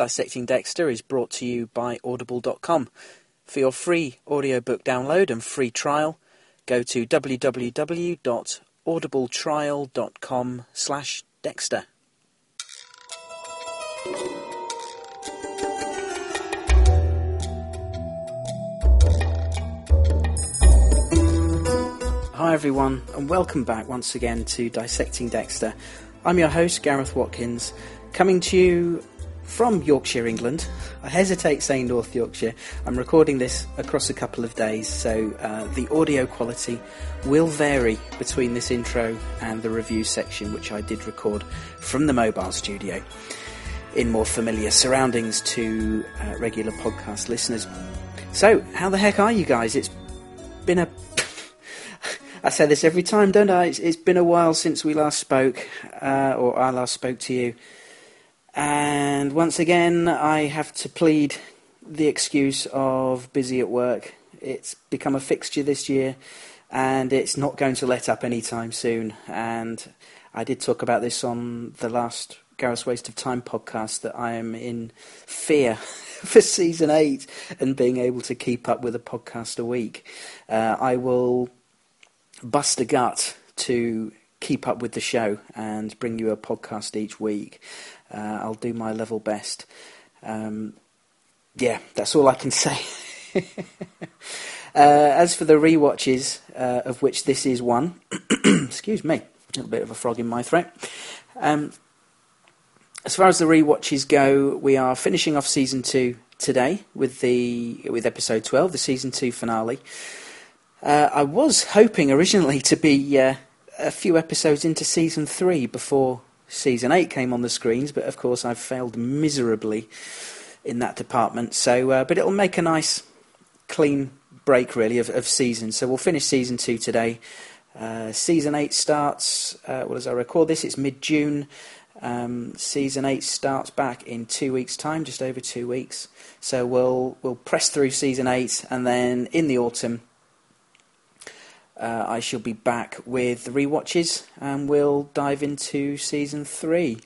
Dissecting Dexter is brought to you by Audible.com. For your free audiobook download and free trial, go to www.audibletrial.com/Dexter. Hi everyone, and welcome back once again to Dissecting Dexter. I'm your host, Gareth Watkins, coming to you from Yorkshire, England. I hesitate saying North Yorkshire. I'm recording this across a couple of days, so the audio quality will vary between this intro and the review section, which I did record from the mobile studio in more familiar surroundings to regular podcast listeners. So, how the heck are you guys? It's been a... I say this every time, don't I? It's been a while since we last spoke, or I last spoke to you. And once again, I have to plead the excuse of busy at work. It's become a fixture this year, and it's not going to let up anytime soon. And I did talk about this on the last Gareth's Waste of Time podcast, that I am in fear for season 8 and being able to keep up with a podcast a week. I will bust a gut to keep up with the show and bring you a podcast each week. I'll do my level best. Yeah, that's all I can say. As for the rewatches, of which this is one, excuse me, a little bit of a frog in my throat. As far as the rewatches go, we are finishing off season 2 today with episode 12, the season 2 finale. I was hoping originally to be a few episodes into season 3 before season 8 came on the screens, but of course I've failed miserably in that department. So, but it'll make a nice, clean break really of season. So we'll finish season 2 today. Season 8 starts. Well, as I record this, it's mid-June. Season 8 starts back in 2 weeks' time, just over 2 weeks. So we'll press through season 8, and then in the autumn, I shall be back with the rewatches, and we'll dive into Season 3.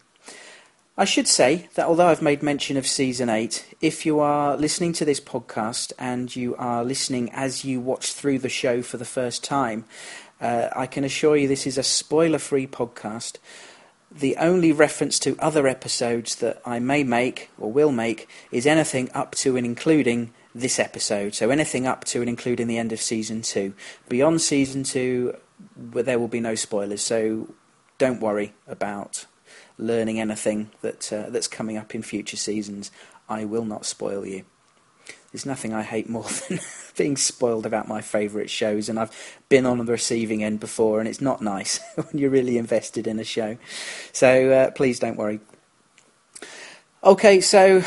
I should say that although I've made mention of Season 8, if you are listening to this podcast and you are listening as you watch through the show for the first time, I can assure you this is a spoiler-free podcast. The only reference to other episodes that I may make, or will make, is anything up to and including this episode, so anything up to and including the end of season 2. Beyond season 2, there will be no spoilers, so don't worry about learning anything that's coming up in future seasons. I will not spoil you. There's nothing I hate more than being spoiled about my favourite shows, and I've been on the receiving end before, and it's not nice when you're really invested in a show. So please don't worry. Okay, so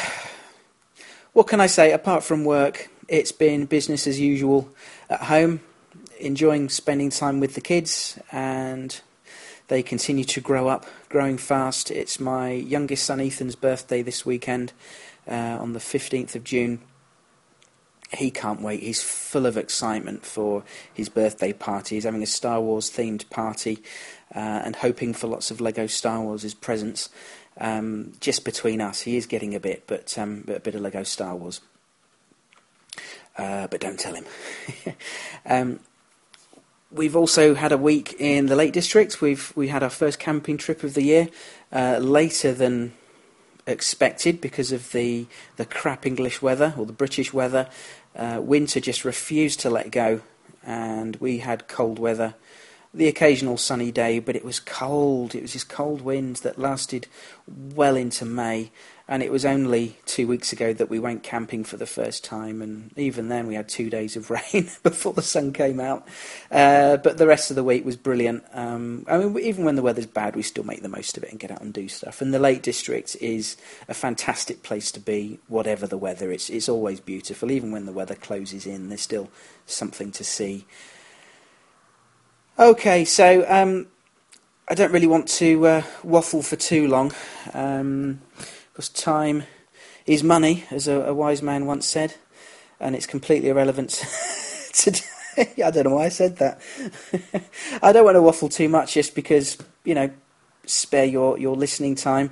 what can I say? Apart from work, it's been business as usual at home, enjoying spending time with the kids, and they continue to grow up, growing fast. It's my youngest son Ethan's birthday this weekend, on the 15th of June. He can't wait. He's full of excitement for his birthday party. He's having a Star Wars themed party, and hoping for lots of Lego Star Wars as presents. Just between us, he is getting a bit, but a bit of Lego Star Wars. But don't tell him. We've also had a week in the Lake District. We had our first camping trip of the year, later than expected because of the crap English weather, or the British weather. Winter just refused to let go, and we had cold weather. The occasional sunny day, but it was cold. It was this cold wind that lasted well into May, and it was only 2 weeks ago that we went camping for the first time, and even then we had 2 days of rain before the sun came out. But the rest of the week was brilliant. I mean, even when the weather's bad, we still make the most of it and get out and do stuff. And the Lake District is a fantastic place to be, whatever the weather. It's always beautiful. Even when the weather closes in, there's still something to see. Okay, so I don't really want to waffle for too long, because time is money, as a wise man once said, and it's completely irrelevant today. I don't know why I said that. I don't want to waffle too much, just because, you know, spare your listening time.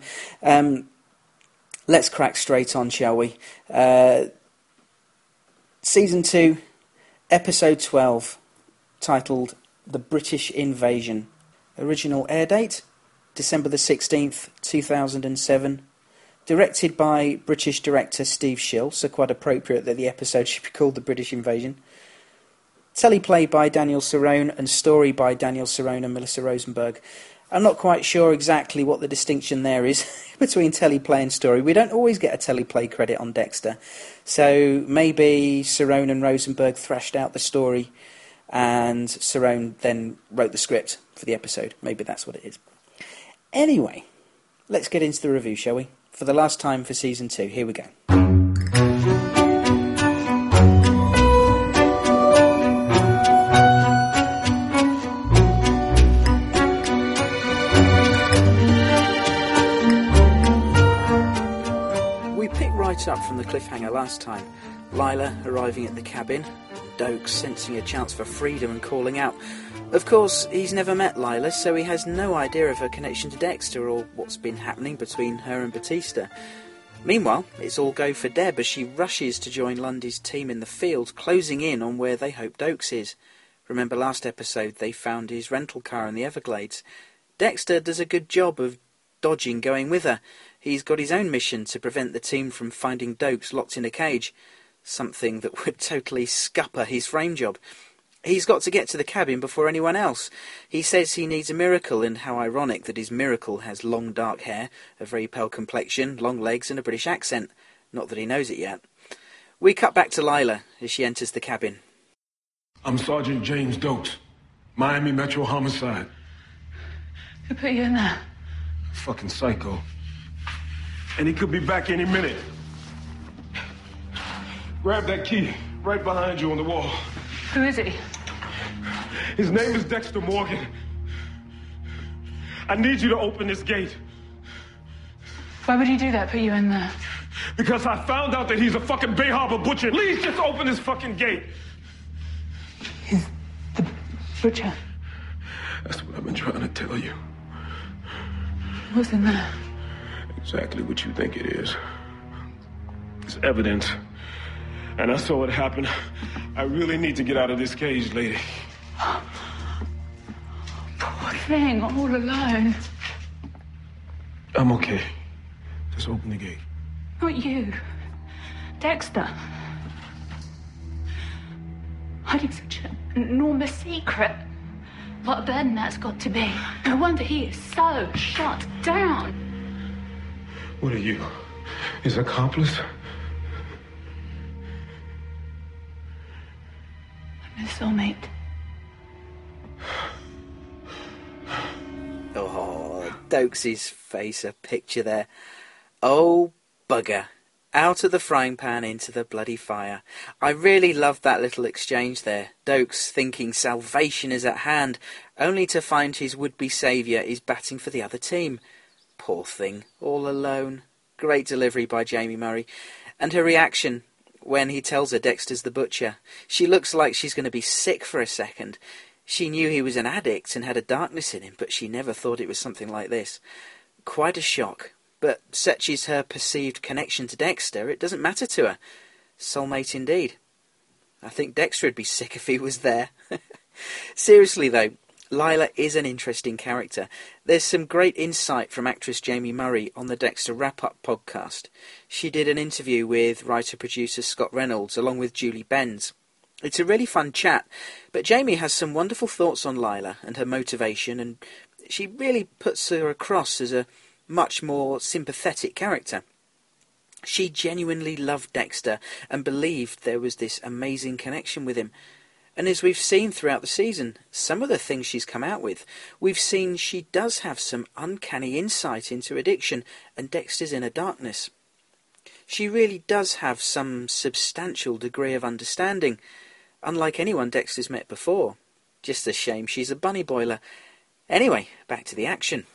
Let's crack straight on, shall we? Season 2, Episode 12, titled The British Invasion. Original air date, December the 16th, 2007. Directed by British director Steve Shill, so quite appropriate that the episode should be called The British Invasion. Teleplay by Daniel Cerone and story by Daniel Cerone and Melissa Rosenberg. I'm not quite sure exactly what the distinction there is between teleplay and story. We don't always get a teleplay credit on Dexter, so maybe Cerone and Rosenberg thrashed out the story and Cerone then wrote the script for the episode. Maybe that's what it is. Anyway, let's get into the review, shall we? For the last time for Season 2. Here we go. We pick right up from the cliffhanger last time. Lila arriving at the cabin, Doakes sensing a chance for freedom and calling out. Of course, he's never met Lila, so he has no idea of her connection to Dexter or what's been happening between her and Batista. Meanwhile, it's all go for Deb as she rushes to join Lundy's team in the field, closing in on where they hope Doakes is. Remember last episode they found his rental car in the Everglades. Dexter does a good job of dodging going with her. He's got his own mission to prevent the team from finding Doakes locked in a cage, something that would totally scupper his frame job. He's got to get to the cabin before anyone else. He says he needs a miracle, and how ironic that his miracle has long dark hair, a very pale complexion, long legs and a British accent. Not that he knows it yet. We cut back to Lila as she enters the cabin. I'm Sergeant James Doakes, Miami Metro Homicide. Who put you in there? Fucking psycho. And he could be back any minute. Grab that key right behind you on the wall. Who is he? His name is Dexter Morgan. I need you to open this gate. Why would he do that, put you in there? Because I found out that he's a fucking Bay Harbor Butcher. Please just open this fucking gate. He's the butcher? That's what I've been trying to tell you. What's in there? Exactly what you think it is. It's evidence. And I saw it happen. I really need to get out of this cage, lady. Poor thing, all alone. I'm okay. Just open the gate. Not you. Dexter. Hiding such an enormous secret. What a burden that's got to be. No wonder he is so shut down. What are you? His accomplice? His soulmate. Oh, Doakes' face, a picture there. Oh, bugger. Out of the frying pan into the bloody fire. I really loved that little exchange there. Doakes thinking salvation is at hand, only to find his would-be saviour is batting for the other team. Poor thing, all alone. Great delivery by Jamie Murray. And her reaction when he tells her Dexter's the butcher. She looks like she's going to be sick for a second. She knew he was an addict and had a darkness in him, but she never thought it was something like this. Quite a shock. But such is her perceived connection to Dexter, it doesn't matter to her. Soulmate indeed. I think Dexter would be sick if he was there. Seriously though, Lila is an interesting character. There's some great insight from actress Jamie Murray on the Dexter Wrap-Up podcast. She did an interview with writer-producer Scott Reynolds along with Julie Benz. It's a really fun chat, but Jamie has some wonderful thoughts on Lila and her motivation, and she really puts her across as a much more sympathetic character. She genuinely loved Dexter and believed there was this amazing connection with him. And as we've seen throughout the season, some of the things she's come out with, we've seen she does have some uncanny insight into addiction and Dexter's inner darkness. She really does have some substantial degree of understanding, unlike anyone Dexter's met before. Just a shame she's a bunny boiler. Anyway, back to the action.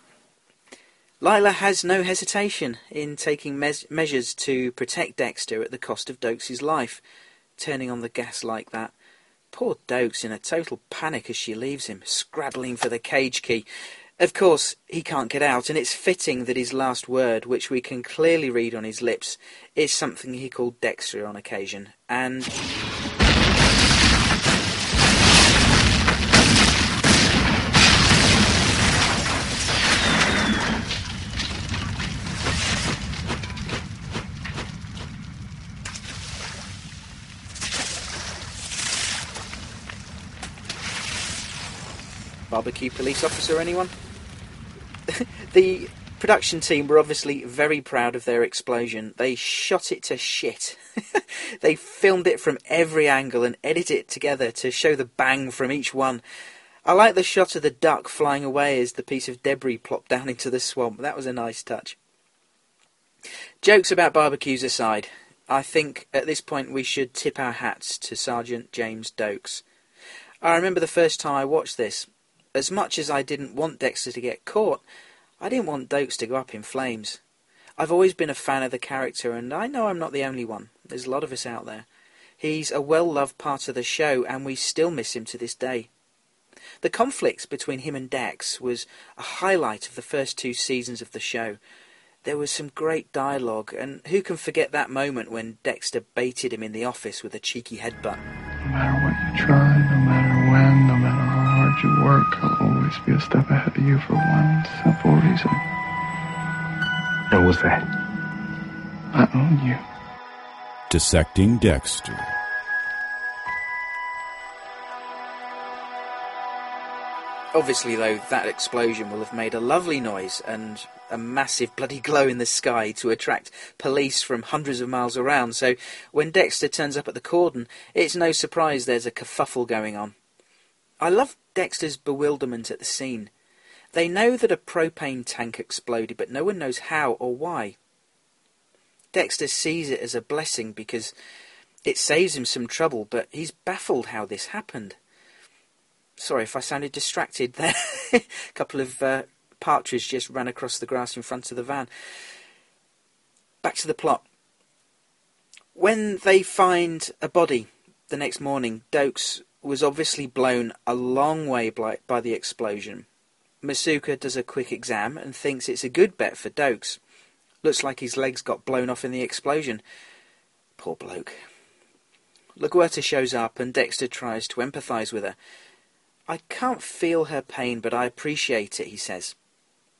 Lila has no hesitation in taking measures to protect Dexter at the cost of Doakes' life, turning on the gas like that. Poor Doakes in a total panic as she leaves him, scrabbling for the cage key. Of course, he can't get out, and it's fitting that his last word, which we can clearly read on his lips, is something he called Dexter on occasion, and... Barbecue police officer, anyone? The production team were obviously very proud of their explosion. They shot it to shit. They filmed it from every angle and edited it together to show the bang from each one. I like the shot of the duck flying away as the piece of debris plopped down into the swamp. That was a nice touch. Jokes about barbecues aside, I think at this point we should tip our hats to Sergeant James Doakes. I remember the first time I watched this. As much as I didn't want Dexter to get caught, I didn't want Doakes to go up in flames. I've always been a fan of the character, and I know I'm not the only one. There's a lot of us out there. He's a well-loved part of the show, and we still miss him to this day. The conflict between him and Dex was a highlight of the first two seasons of the show. There was some great dialogue, and who can forget that moment when Dexter baited him in the office with a cheeky headbutt? No matter what you try, no matter when, no matter how hard you work, I'll always be a step ahead of you for one simple reason. What was that? I own you. Dissecting Dexter. Obviously, though, that explosion will have made a lovely noise and a massive bloody glow in the sky to attract police from hundreds of miles around, so when Dexter turns up at the cordon, it's no surprise there's a kerfuffle going on. I love Dexter's bewilderment at the scene. They know that a propane tank exploded, but no one knows how or why. Dexter sees it as a blessing because it saves him some trouble, but he's baffled how this happened. Sorry if I sounded distracted there. A couple of partridges just ran across the grass in front of the van. Back to the plot. When they find a body the next morning, Doakes was obviously blown a long way by the explosion. Masuka does a quick exam and thinks it's a good bet for Doakes. Looks like his legs got blown off in the explosion. Poor bloke. LaGuerta shows up and Dexter tries to empathise with her. I can't feel her pain, but I appreciate it, he says.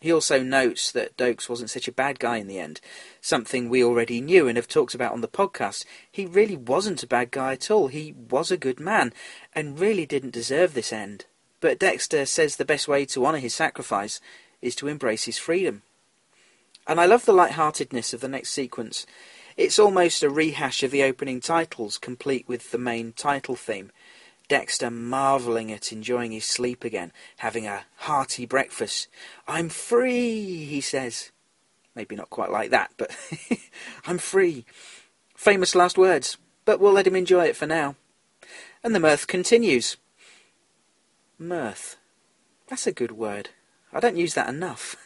He also notes that Doakes wasn't such a bad guy in the end, something we already knew and have talked about on the podcast. He really wasn't a bad guy at all. He was a good man and really didn't deserve this end. But Dexter says the best way to honour his sacrifice is to embrace his freedom. And I love the lightheartedness of the next sequence. It's almost a rehash of the opening titles, complete with the main title theme. Dexter marvelling at enjoying his sleep again, having a hearty breakfast. I'm free, he says. Maybe not quite like that, but I'm free. Famous last words, but we'll let him enjoy it for now. And the mirth continues. Mirth. That's a good word. I don't use that enough.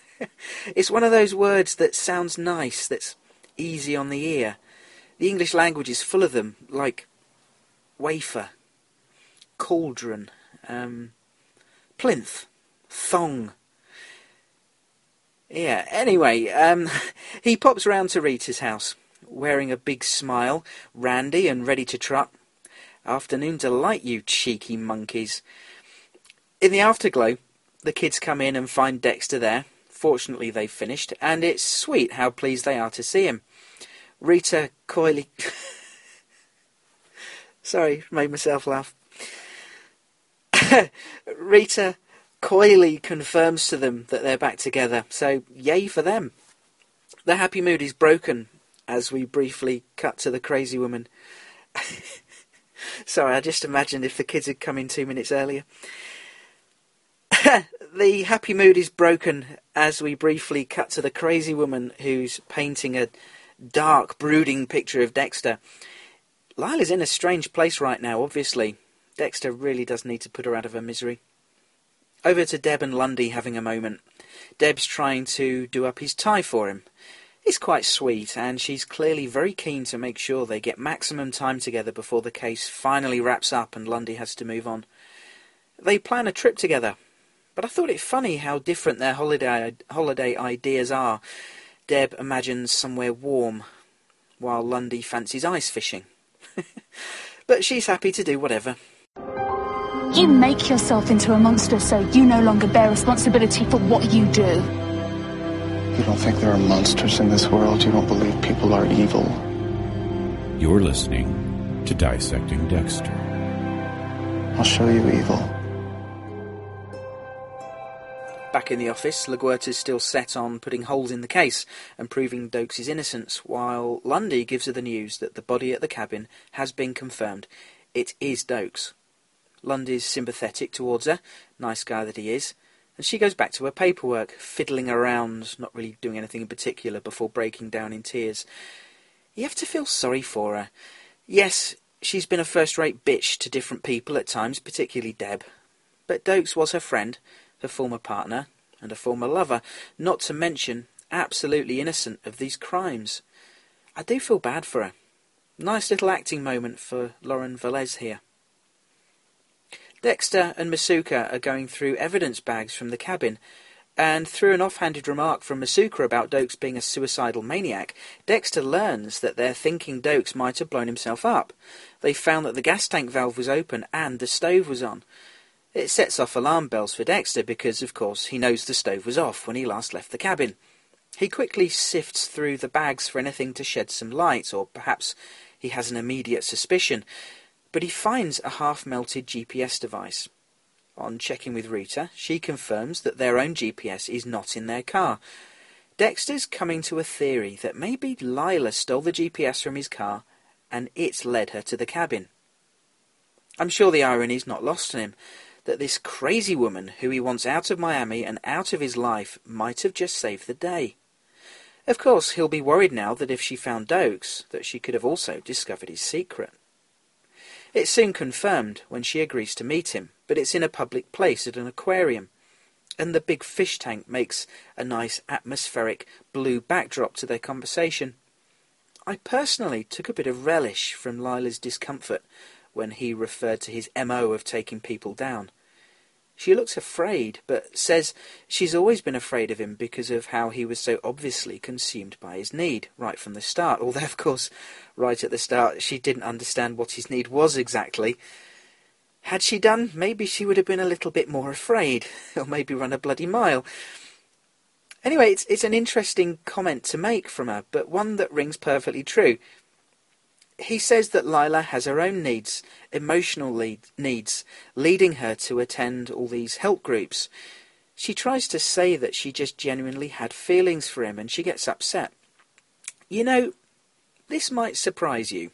It's one of those words that sounds nice, that's easy on the ear. The English language is full of them, like wafer. Cauldron, plinth, thong. Yeah, anyway, he pops round to Rita's house, wearing a big smile, randy and ready to truck. Afternoon delight, you cheeky monkeys. In the afterglow, the kids come in and find Dexter there. Fortunately, they've finished, and it's sweet how pleased they are to see him. Rita coyly... Sorry, made myself laugh. Rita coyly confirms to them that they're back together, so yay for them. The happy mood is broken as we briefly cut to the crazy woman. Sorry, I just imagined if the kids had come in 2 minutes earlier. The happy mood is broken as we briefly cut to the crazy woman who's painting a dark, brooding picture of Dexter. Lila's in a strange place right now, obviously. Dexter really does need to put her out of her misery. Over to Deb and Lundy having a moment. Deb's trying to do up his tie for him. It's quite sweet, and she's clearly very keen to make sure they get maximum time together before the case finally wraps up and Lundy has to move on. They plan a trip together. But I thought it funny how different their holiday ideas are. Deb imagines somewhere warm, while Lundy fancies ice fishing. But she's happy to do whatever. You make yourself into a monster so you no longer bear responsibility for what you do. You don't think there are monsters in this world? You don't believe people are evil? You're listening to Dissecting Dexter. I'll show you evil. Back in the office, LaGuerta's still set on putting holes in the case and proving Doakes' innocence, while Lundy gives her the news that the body at the cabin has been confirmed. It is Doakes. Lundy's sympathetic towards her, nice guy that he is, and she goes back to her paperwork, fiddling around, not really doing anything in particular, before breaking down in tears. You have to feel sorry for her. Yes, she's been a first-rate bitch to different people at times, particularly Deb. But Doakes was her friend, her former partner, and a former lover, not to mention absolutely innocent of these crimes. I do feel bad for her. Nice little acting moment for Lauren Velez here. Dexter and Masuka are going through evidence bags from the cabin, and through an offhanded remark from Masuka about Doakes being a suicidal maniac, Dexter learns that they're thinking Doakes might have blown himself up. They found that the gas tank valve was open and the stove was on. It sets off alarm bells for Dexter because, of course, he knows the stove was off when he last left the cabin. He quickly sifts through the bags for anything to shed some light, or perhaps he has an immediate suspicion, but he finds a half-melted GPS device. On checking with Rita, she confirms that their own GPS is not in their car. Dexter's coming to a theory that maybe Lila stole the GPS from his car and it's led her to the cabin. I'm sure the irony's not lost on him, that this crazy woman who he wants out of Miami and out of his life might have just saved the day. Of course, he'll be worried now that if she found Doakes, that she could have also discovered his secret. It's soon confirmed when she agrees to meet him, but it's in a public place at an aquarium, and the big fish tank makes a nice atmospheric blue backdrop to their conversation. I personally took a bit of relish from Lila's discomfort when he referred to his MO of taking people down. She looks afraid, but says she's always been afraid of him because of how he was so obviously consumed by his need, right from the start. Although, of course, right at the start, she didn't understand what his need was exactly. Had she done, maybe she would have been a little bit more afraid, or maybe run a bloody mile. Anyway, it's an interesting comment to make from her, but one that rings perfectly true. He says that Lila has her own needs, emotional needs, leading her to attend all these help groups. She tries to say that she just genuinely had feelings for him, and she gets upset. You know, this might surprise you,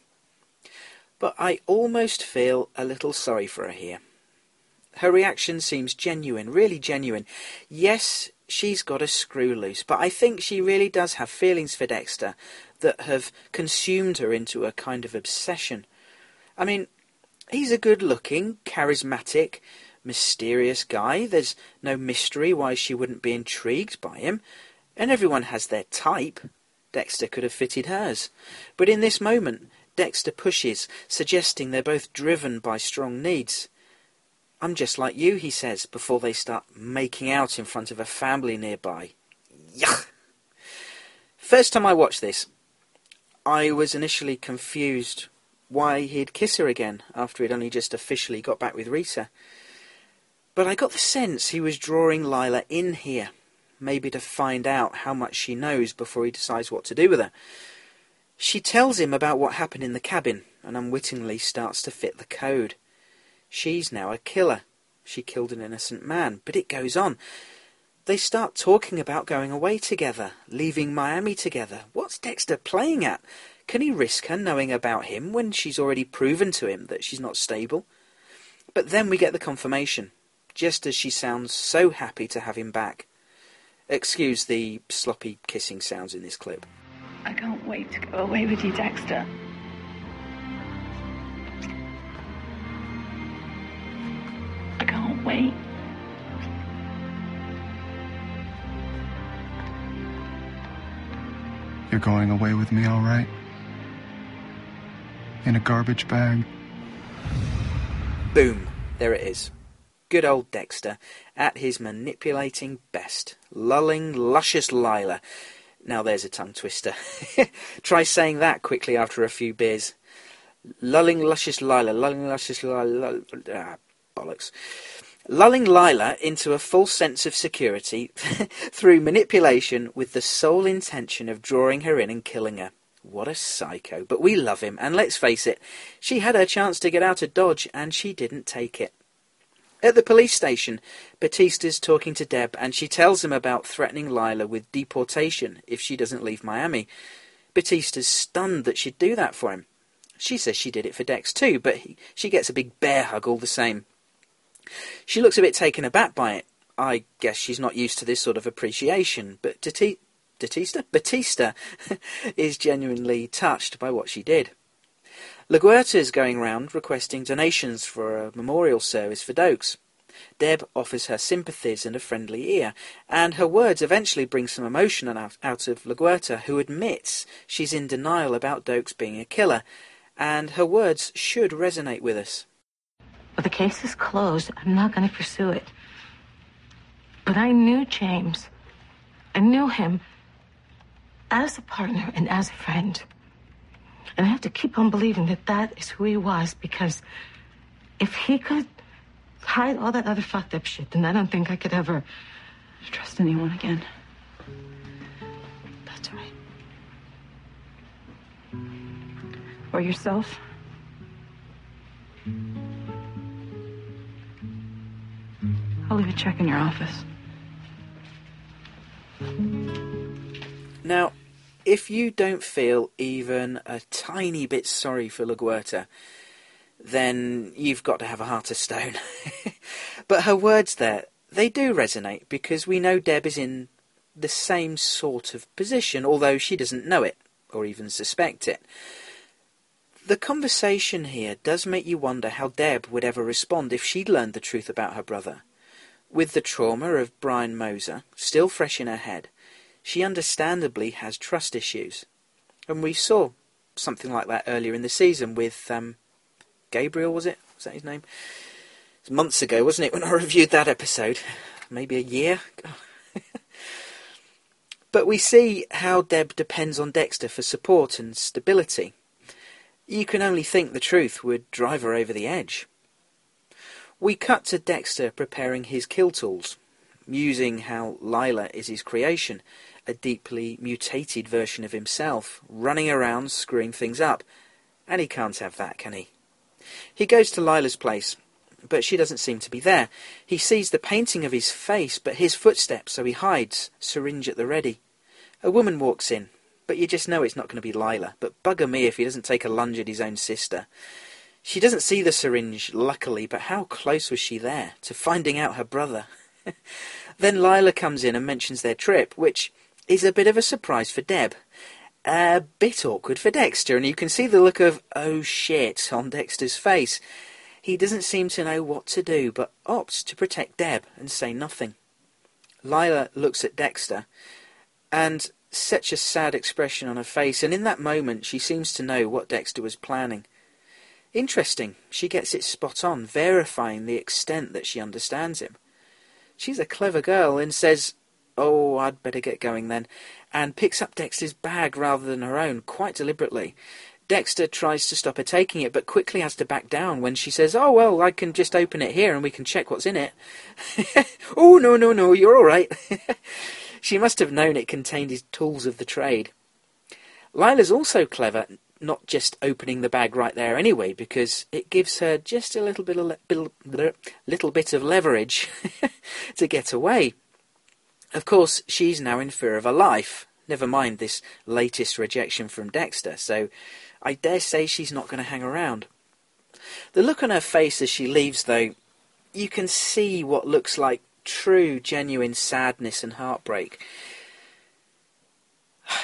but I almost feel a little sorry for her here. Her reaction seems genuine, really genuine. Yes, she's got a screw loose, but I think she really does have feelings for Dexter that have consumed her into a kind of obsession. I mean, he's a good-looking, charismatic, mysterious guy. There's no mystery why she wouldn't be intrigued by him. And everyone has their type. Dexter could have fitted hers. But in this moment, Dexter pushes, suggesting they're both driven by strong needs. I'm just like you, he says, before they start making out in front of a family nearby. Yuck! First time I watched this, I was initially confused why he'd kiss her again after he'd only just officially got back with Rita. But I got the sense he was drawing Lila in here, maybe to find out how much she knows before he decides what to do with her. She tells him about what happened in the cabin and unwittingly starts to fit the code. She's now a killer. She killed an innocent man, but it goes on. They start talking about going away together, leaving Miami together. What's Dexter playing at? Can he risk her knowing about him when she's already proven to him that she's not stable? But then we get the confirmation, just as she sounds so happy to have him back. Excuse the sloppy kissing sounds in this clip. I can't wait to go away with you, Dexter. I can't wait. You're going away with me, all right? In a garbage bag. Boom. There it is. Good old Dexter, at his manipulating best, lulling luscious Lila. Now there's a tongue twister. Try saying that quickly after a few beers. Lulling luscious Lila, lulling luscious Lila, bollocks. Lulling Lila into a false sense of security through manipulation with the sole intention of drawing her in and killing her. What a psycho. But we love him, and let's face it, she had her chance to get out of Dodge, and she didn't take it. At the police station, Batista's talking to Deb, and she tells him about threatening Lila with deportation if she doesn't leave Miami. Batista's stunned that she'd do that for him. She says she did it for Dex too, but she gets a big bear hug all the same. She looks a bit taken aback by it. I guess she's not used to this sort of appreciation, but Batista is genuinely touched by what she did. LaGuerta is going round requesting donations for a memorial service for Doakes. Deb offers her sympathies and a friendly ear, and her words eventually bring some emotion out of LaGuerta, who admits she's in denial about Doakes being a killer, and her words should resonate with us. Well, the case is closed. I'm not going to pursue it. But I knew James. I knew him as a partner and as a friend. And I have to keep on believing that that is who he was, because if he could hide all that other fucked up shit, then I don't think I could ever trust anyone again. That's right. Or yourself. I'll leave a check in your office. Now, if you don't feel even a tiny bit sorry for LaGuerta, then you've got to have a heart of stone. But her words there, they do resonate, because we know Deb is in the same sort of position, although she doesn't know it or even suspect it. The conversation here does make you wonder how Deb would ever respond if she'd learned the truth about her brother. With the trauma of Brian Moser still fresh in her head, she understandably has trust issues. And we saw something like that earlier in the season with Gabriel, was it? Was that his name? It was months ago, wasn't it, when I reviewed that episode? Maybe a year? But we see how Deb depends on Dexter for support and stability. You can only think the truth would drive her over the edge. We cut to Dexter preparing his kill tools, using how Lila is his creation, a deeply mutated version of himself, running around screwing things up. And he can't have that, can he? He goes to Lila's place, but she doesn't seem to be there. He sees the painting of his face, but his footsteps, so he hides, syringe at the ready. A woman walks in, but you just know it's not going to be Lila, but bugger me if he doesn't take a lunge at his own sister. She doesn't see the syringe, luckily, but how close was she there to finding out her brother? Then Lila comes in and mentions their trip, which is a bit of a surprise for Deb. A bit awkward for Dexter, and you can see the look of, oh shit, on Dexter's face. He doesn't seem to know what to do, but opts to protect Deb and say nothing. Lila looks at Dexter, and such a sad expression on her face, and in that moment she seems to know what Dexter was planning. Interesting, she gets it spot on, verifying the extent that she understands him. She's a clever girl and says, oh, I'd better get going then, and picks up Dexter's bag rather than her own, quite deliberately. Dexter tries to stop her taking it, but quickly has to back down when she says, oh, well, I can just open it here and we can check what's in it. Oh, no, you're all right. She must have known it contained his tools of the trade. Lila's also clever, not just opening the bag right there anyway, because it gives her just a little bit of leverage to get away. Of course, she's now in fear of her life, never mind this latest rejection from Dexter, so I dare say she's not going to hang around. The look on her face as she leaves, though, you can see what looks like true, genuine sadness and heartbreak.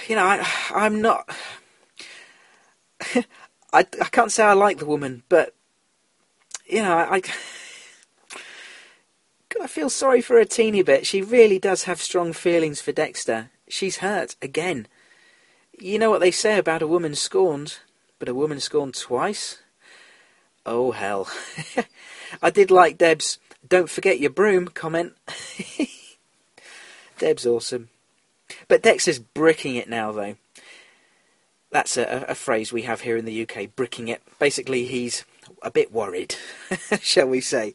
You know, I'm not... I can't say I like the woman, but, you know, I feel sorry for her a teeny bit. She really does have strong feelings for Dexter. She's hurt again. You know what they say about a woman scorned, but a woman scorned twice? Oh, hell. I did like Deb's don't forget your broom comment. Deb's awesome. But Dexter's bricking it now, though. That's a phrase we have here in the UK, bricking it. Basically, he's a bit worried, shall we say.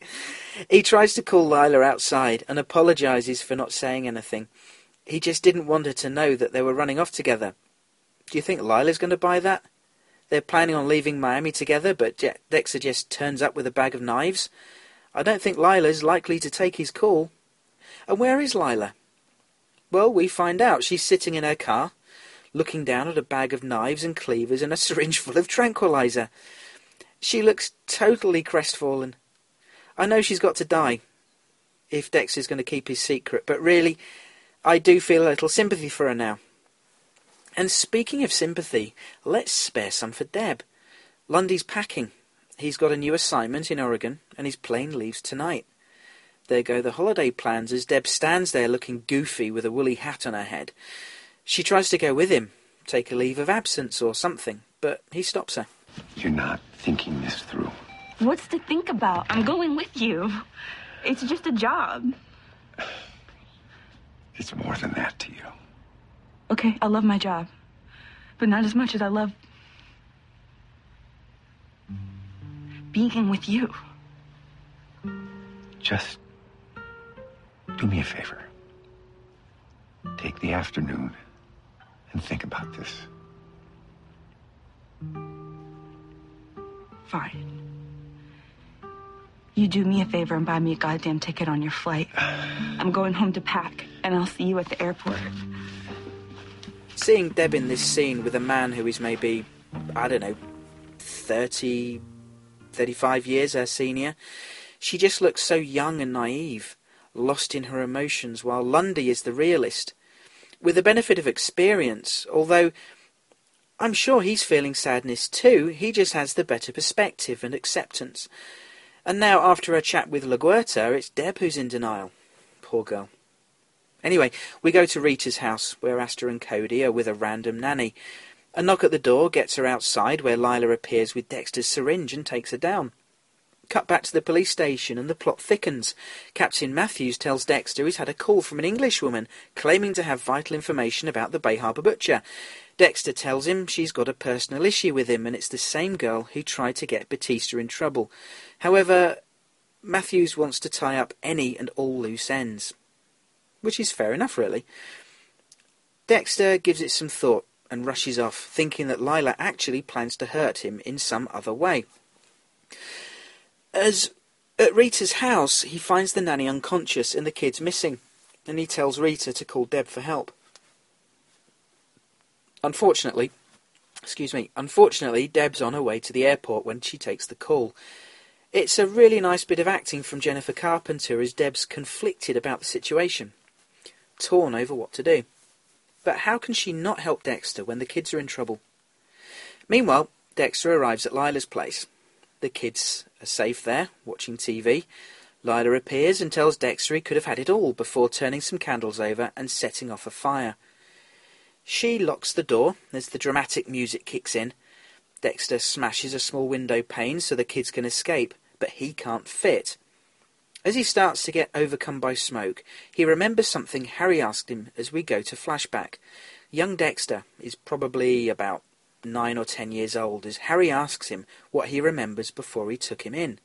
He tries to call Lila outside and apologises for not saying anything. He just didn't want her to know that they were running off together. Do you think Lila's going to buy that? They're planning on leaving Miami together, but Dexter just turns up with a bag of knives. I don't think Lila's likely to take his call. And where is Lila? Well, we find out. She's sitting in her car, looking down at a bag of knives and cleavers and a syringe full of tranquilizer. She looks totally crestfallen. I know she's got to die, if Dexter's going to keep his secret, but really, I do feel a little sympathy for her now. And speaking of sympathy, let's spare some for Deb. Lundy's packing. He's got a new assignment in Oregon, and his plane leaves tonight. There go the holiday plans as Deb stands there looking goofy with a woolly hat on her head. She tries to go with him, take a leave of absence or something, but he stops her. You're not thinking this through. What's to think about? I'm going with you. It's just a job. It's more than that to you. Okay, I love my job, but not as much as I love being with you. Just do me a favor. Take the afternoon and think about this. Fine. You do me a favor and buy me a goddamn ticket on your flight. I'm going home to pack, and I'll see you at the airport. Seeing Deb in this scene with a man who is maybe, I don't know, 30, 35 years her senior, she just looks so young and naive, lost in her emotions, while Lundy is the realist. With the benefit of experience, although I'm sure he's feeling sadness too, he just has the better perspective and acceptance. And now, after her chat with LaGuerta, it's Deb who's in denial. Poor girl. Anyway, we go to Rita's house, where Asta and Cody are with a random nanny. A knock at the door gets her outside, where Lila appears with Dexter's syringe and takes her down. Cut back to the police station, and the plot thickens. Captain Matthews tells Dexter he's had a call from an Englishwoman, claiming to have vital information about the Bay Harbor Butcher. Dexter tells him she's got a personal issue with him, and it's the same girl who tried to get Batista in trouble. However, Matthews wants to tie up any and all loose ends. Which is fair enough, really. Dexter gives it some thought and rushes off, thinking that Lila actually plans to hurt him in some other way. At Rita's house, he finds the nanny unconscious and the kids missing, and he tells Rita to call Deb for help. Unfortunately, Deb's on her way to the airport when she takes the call. It's a really nice bit of acting from Jennifer Carpenter as Deb's conflicted about the situation, torn over what to do. But how can she not help Dexter when the kids are in trouble? Meanwhile, Dexter arrives at Lila's place. The kids are safe there, watching TV. Lila appears and tells Dexter he could have had it all before turning some candles over and setting off a fire. She locks the door as the dramatic music kicks in. Dexter smashes a small window pane so the kids can escape, but he can't fit. As he starts to get overcome by smoke, he remembers something Harry asked him as we go to flashback. Young Dexter is probably about 9 or 10 years old as Harry asks him what he remembers before he took him in.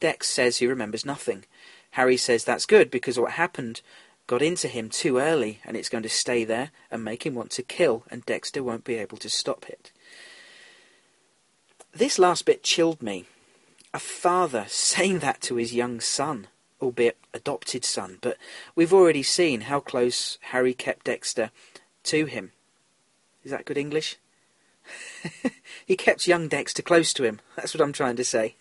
Dex says he remembers nothing. Harry says that's good because what happened got into him too early and it's going to stay there and make him want to kill and Dexter won't be able to stop it. This last bit chilled me. A father saying that to his young son, albeit adopted son, but we've already seen how close Harry kept Dexter to him. Is that good English? He kept young Dexter close to him, that's what I'm trying to say.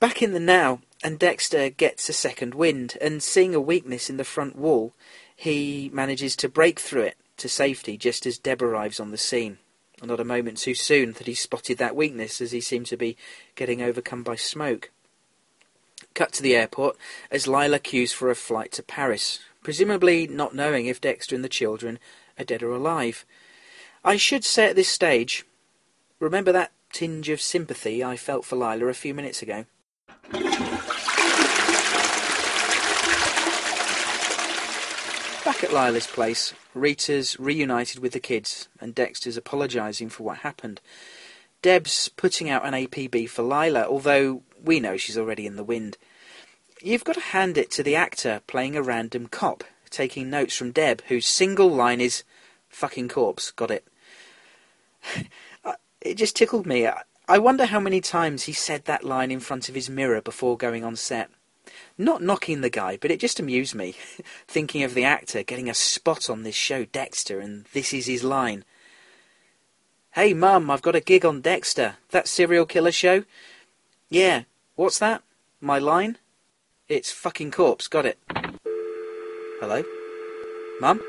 Back in the now, and Dexter gets a second wind, and seeing a weakness in the front wall, he manages to break through it to safety just as Deb arrives on the scene. Not a moment too soon that he spotted that weakness as he seemed to be getting overcome by smoke. Cut to the airport as Lila queues for a flight to Paris, presumably not knowing if Dexter and the children are dead or alive. I should say at this stage, remember that tinge of sympathy I felt for Lila a few minutes ago. Back at Lila's place, Rita's reunited with the kids, and Dexter's apologising for what happened. Deb's putting out an APB for Lila, although we know she's already in the wind. You've got to hand it to the actor playing a random cop, taking notes from Deb, whose single line is, "Fucking corpse, got it." It just tickled me. I wonder how many times he said that line in front of his mirror before going on set. Not knocking the guy, but it just amused me, thinking of the actor getting a spot on this show, Dexter, and this is his line. "Hey, Mum, I've got a gig on Dexter, that serial killer show." "Yeah, what's that? My line?" "It's fucking corpse, got it." "Hello? Mum?"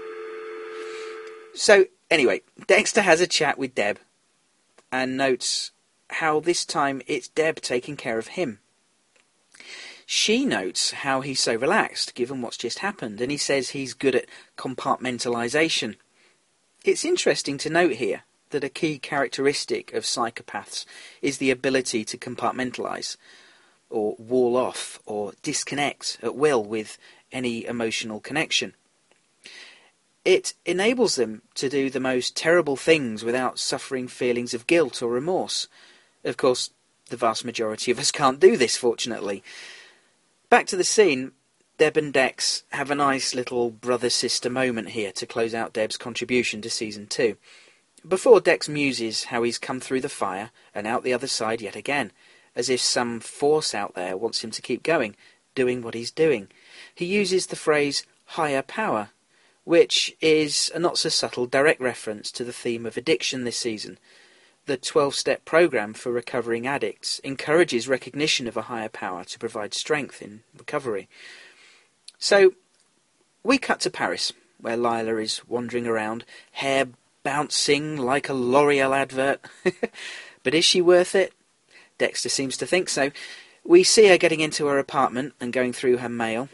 So, anyway, Dexter has a chat with Deb and notes how this time it's Deb taking care of him. She notes how he's so relaxed, given what's just happened, and he says he's good at compartmentalisation. It's interesting to note here that a key characteristic of psychopaths is the ability to compartmentalise, or wall off, or disconnect at will with any emotional connection. It enables them to do the most terrible things without suffering feelings of guilt or remorse. Of course, the vast majority of us can't do this, fortunately. Back to the scene, Deb and Dex have a nice little brother-sister moment here to close out Deb's contribution to Season 2. Before Dex muses how he's come through the fire and out the other side yet again, as if some force out there wants him to keep going, doing what he's doing. He uses the phrase, higher power, which is a not-so-subtle direct reference to the theme of addiction this season. The 12-step program for recovering addicts encourages recognition of a higher power to provide strength in recovery. So, we cut to Paris, where Lila is wandering around, hair bouncing like a L'Oreal advert. But is she worth it? Dexter seems to think so. We see her getting into her apartment and going through her mail.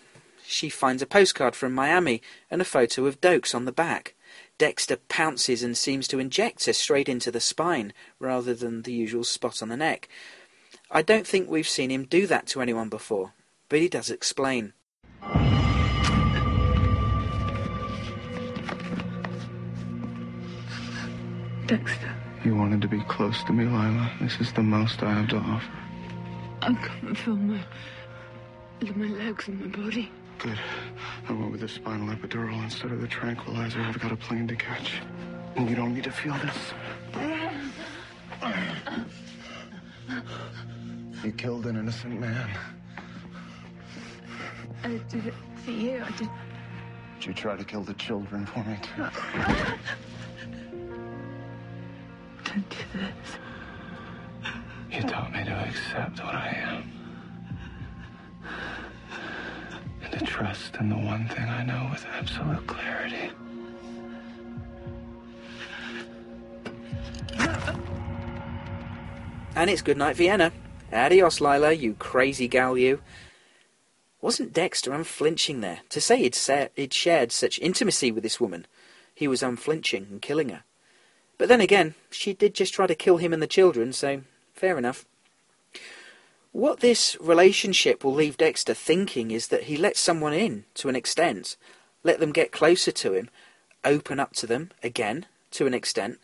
She finds a postcard from Miami and a photo of Doakes on the back. Dexter pounces and seems to inject her straight into the spine, rather than the usual spot on the neck. I don't think we've seen him do that to anyone before, but he does explain. Dexter. You wanted to be close to me, Lila. This is the most I have to offer. I can't feel my legs and my body. Good. I went with the spinal epidural instead of the tranquilizer. I've got a plane to catch. And you don't need to feel this. You killed an innocent man. I did it for you. Did you try to kill the children for me, too? Don't do this. You taught me to accept what I am. And to trust in the one thing I know with absolute clarity. And it's goodnight, Vienna. Adios, Lila, you crazy gal, you. Wasn't Dexter unflinching there? To say he'd shared such intimacy with this woman, he was unflinching in killing her. But then again, she did just try to kill him and the children, so fair enough. What this relationship will leave Dexter thinking is that he lets someone in, to an extent, let them get closer to him, open up to them, again, to an extent,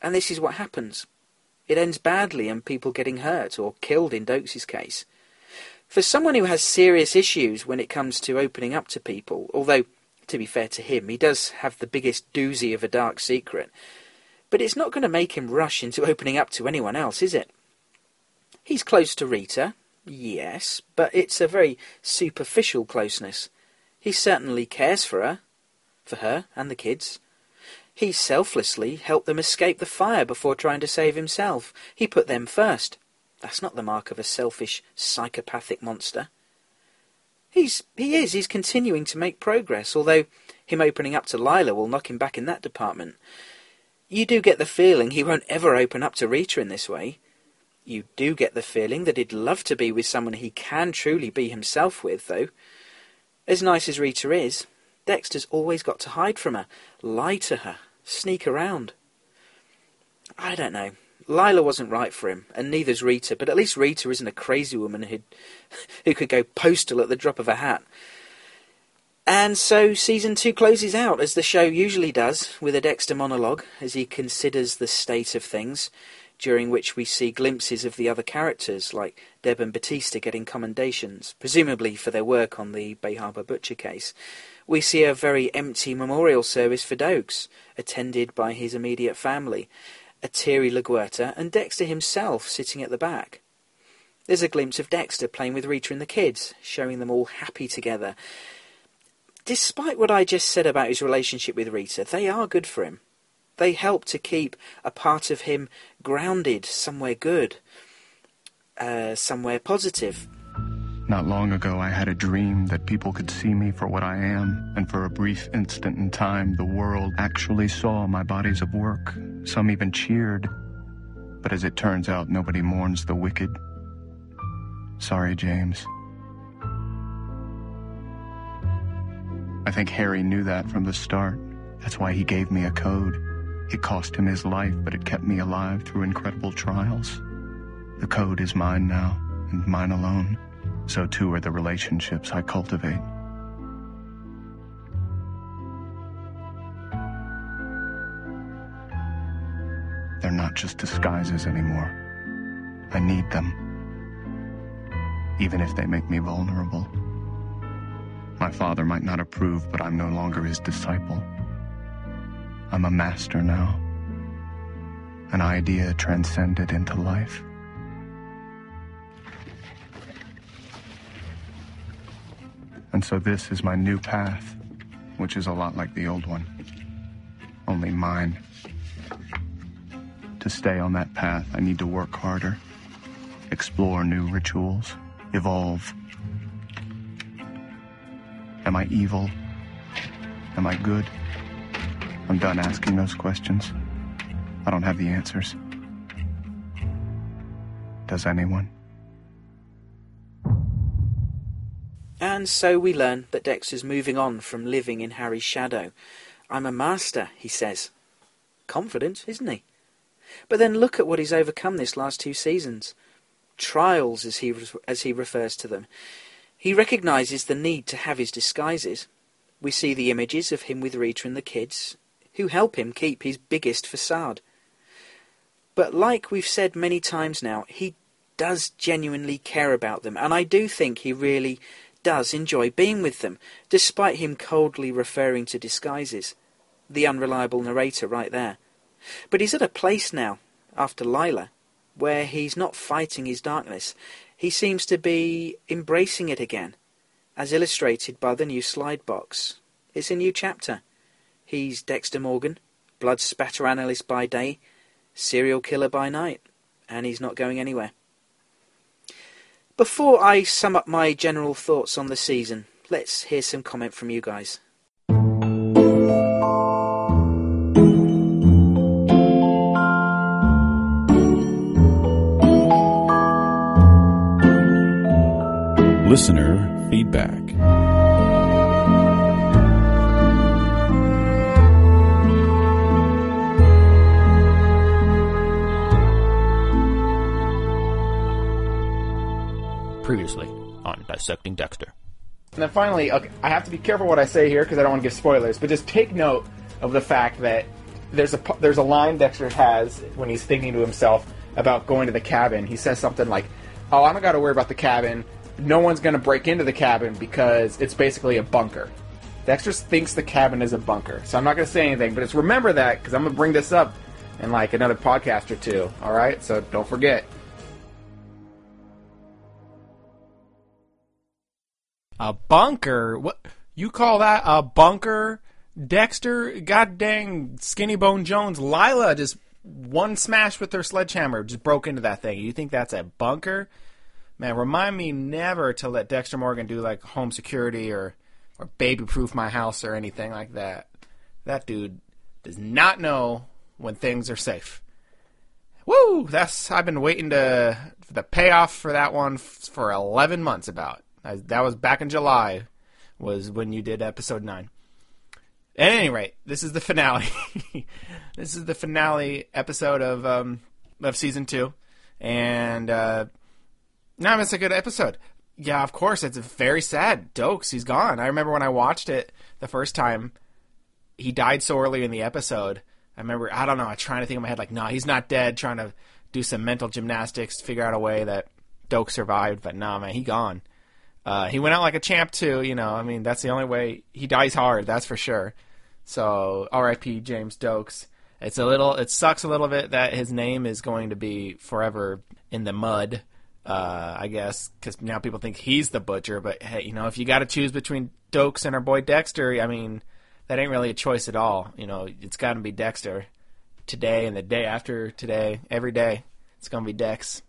and this is what happens. It ends badly in people getting hurt or killed in Doakes' case. For someone who has serious issues when it comes to opening up to people, although, to be fair to him, he does have the biggest doozy of a dark secret, but it's not going to make him rush into opening up to anyone else, is it? He's close to Rita, yes, but it's a very superficial closeness. He certainly cares for her and the kids. He selflessly helped them escape the fire before trying to save himself. He put them first. That's not the mark of a selfish, psychopathic monster. He's continuing to make progress, although him opening up to Lila will knock him back in that department. You do get the feeling he won't ever open up to Rita in this way. You do get the feeling that he'd love to be with someone he can truly be himself with, though. As nice as Rita is, Dexter's always got to hide from her, lie to her, sneak around. I don't know. Lila wasn't right for him, and neither's Rita, but at least Rita isn't a crazy woman who could go postal at the drop of a hat. And so season 2 closes out, as the show usually does, with a Dexter monologue as he considers the state of things, during which we see glimpses of the other characters, like Deb and Batista getting commendations, presumably for their work on the Bay Harbor Butcher case. We see a very empty memorial service for Doakes, attended by his immediate family, a teary LaGuerta, and Dexter himself sitting at the back. There's a glimpse of Dexter playing with Rita and the kids, showing them all happy together. Despite what I just said about his relationship with Rita, they are good for him. They help to keep a part of him grounded somewhere good, somewhere positive. Not long ago, I had a dream that people could see me for what I am, and for a brief instant in time, the world actually saw my bodies of work. Some even cheered. But as it turns out, nobody mourns the wicked. Sorry, James. I think Harry knew that from the start. That's why he gave me a code. It cost him his life, but it kept me alive through incredible trials. The code is mine now, and mine alone. So too are the relationships I cultivate. They're not just disguises anymore. I need them, even if they make me vulnerable. My father might not approve, but I'm no longer his disciple. I'm a master now. An idea transcended into life. And so this is my new path, which is a lot like the old one, only mine. To stay on that path, I need to work harder, explore new rituals, evolve. Am I evil? Am I good? I'm done asking those questions. I don't have the answers. Does anyone? And so we learn that Dexter's moving on from living in Harry's shadow. I'm a master, he says. Confident, isn't he? But then look at what he's overcome this last 2 seasons. Trials, as he refers to them. He recognises the need to have his disguises. We see the images of him with Rita and the kids, who help him keep his biggest facade. But like we've said many times now, he does genuinely care about them, and I do think he really does enjoy being with them, despite him coldly referring to disguises. The unreliable narrator right there. But he's at a place now, after Lila, where he's not fighting his darkness. He seems to be embracing it again, as illustrated by the new slide box. It's a new chapter. He's Dexter Morgan, blood spatter analyst by day, serial killer by night, and he's not going anywhere. Before I sum up my general thoughts on the season, let's hear some comment from you guys. Listener feedback. Previously on Dissecting Dexter. And then finally, okay, I have to be careful what I say here because I don't want to give spoilers, but just take note of the fact that there's a line Dexter has when he's thinking to himself about going to the cabin. He says something like, "Oh, I don't got to worry about the cabin. No one's going to break into the cabin because it's basically a bunker." Dexter thinks the cabin is a bunker. So I'm not going to say anything, but just remember that because I'm going to bring this up in like another podcast or 2. All right? So don't forget. A bunker? What? You call that a bunker? Dexter? God dang Skinny Bone Jones. Lila just one smash with her sledgehammer just broke into that thing. You think that's a bunker? Man, remind me never to let Dexter Morgan do, like, home security or baby-proof my house or anything like that. That dude does not know when things are safe. Woo! I've been waiting for the payoff for that one for 11 months about. That was back in July, was when you did episode 9. At any rate, this is the finale. This is the finale episode of season 2. And... No, it's a good episode. Yeah, of course. It's very sad. Doakes, he's gone. I remember when I watched it the first time, he died so early in the episode. I remember, I don't know, I'm trying to think in my head, like, no, he's not dead, trying to do some mental gymnastics to figure out a way that Doakes survived, but nah, man, he gone. He went out like a champ, too, you know. I mean, that's the only way. He dies hard, that's for sure. So, R.I.P. James Doakes. It sucks a little bit that his name is going to be forever in the mud, I guess, because now people think he's the butcher, but, hey, you know, if you got to choose between Doakes and our boy Dexter, I mean, that ain't really a choice at all. You know, it's got to be Dexter today and the day after today, every day. It's going to be Dex.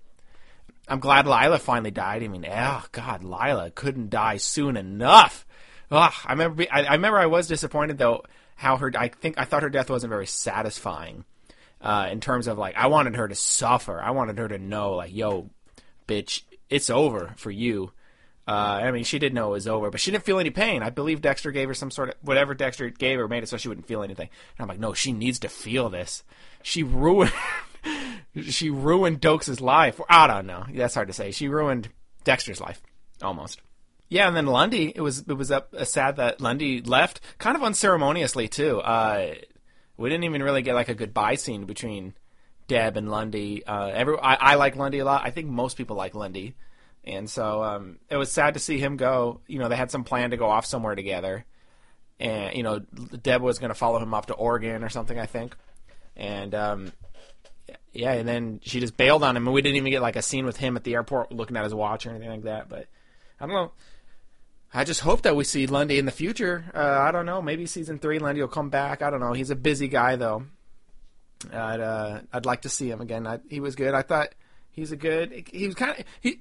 I'm glad Lila finally died. I mean, oh, God, Lila couldn't die soon enough. Ugh, I remember I was disappointed, though, how I thought her death wasn't very satisfying in terms of, like, I wanted her to suffer. I wanted her to know, like, yo, bitch, it's over for you. I mean, she did know it was over, but she didn't feel any pain. I believe Dexter gave her some sort of, whatever Dexter gave her made it so she wouldn't feel anything. And I'm like, no, she needs to feel this. She ruined Doakes' life. I don't know. That's hard to say. She ruined Dexter's life, almost. Yeah, and then Lundy. It was sad that Lundy left, kind of unceremoniously too. We didn't even really get like a goodbye scene between Deb and Lundy. I like Lundy a lot. I think most people like Lundy, and so it was sad to see him go. You know, they had some plan to go off somewhere together, and you know, Deb was going to follow him off to Oregon or something, I think, and. Yeah, and then she just bailed on him, and we didn't even get, like, a scene with him at the airport looking at his watch or anything like that, but I don't know. I just hope that we see Lundy in the future. I don't know. Maybe season 3, Lundy will come back. I don't know. He's a busy guy, though. I'd like to see him again. He was good. I thought he was kind of...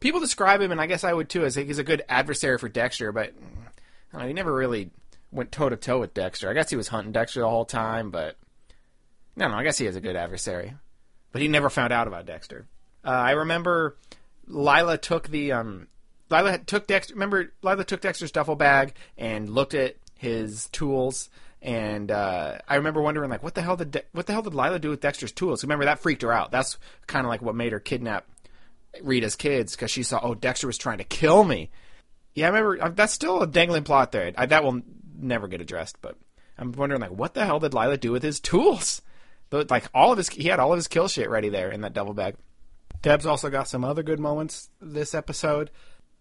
People describe him, and I guess I would, too, as he's a good adversary for Dexter, but I don't know, he never really went toe-to-toe with Dexter. I guess he was hunting Dexter the whole time, but... No, I guess he is a good adversary. But he never found out about Dexter. I remember Lila took Lila took Dexter's duffel bag and looked at his tools, and I remember wondering, like, what the hell did Lila do with Dexter's tools? Remember, that freaked her out. That's kind of like what made her kidnap Rita's kids, because she saw, oh, Dexter was trying to kill me. Yeah, I remember, that's still a dangling plot there. That will never get addressed, but I'm wondering, like, what the hell did Lila do with his tools? Like, he had all of his kill shit ready there in that double bag. Deb's also got some other good moments this episode.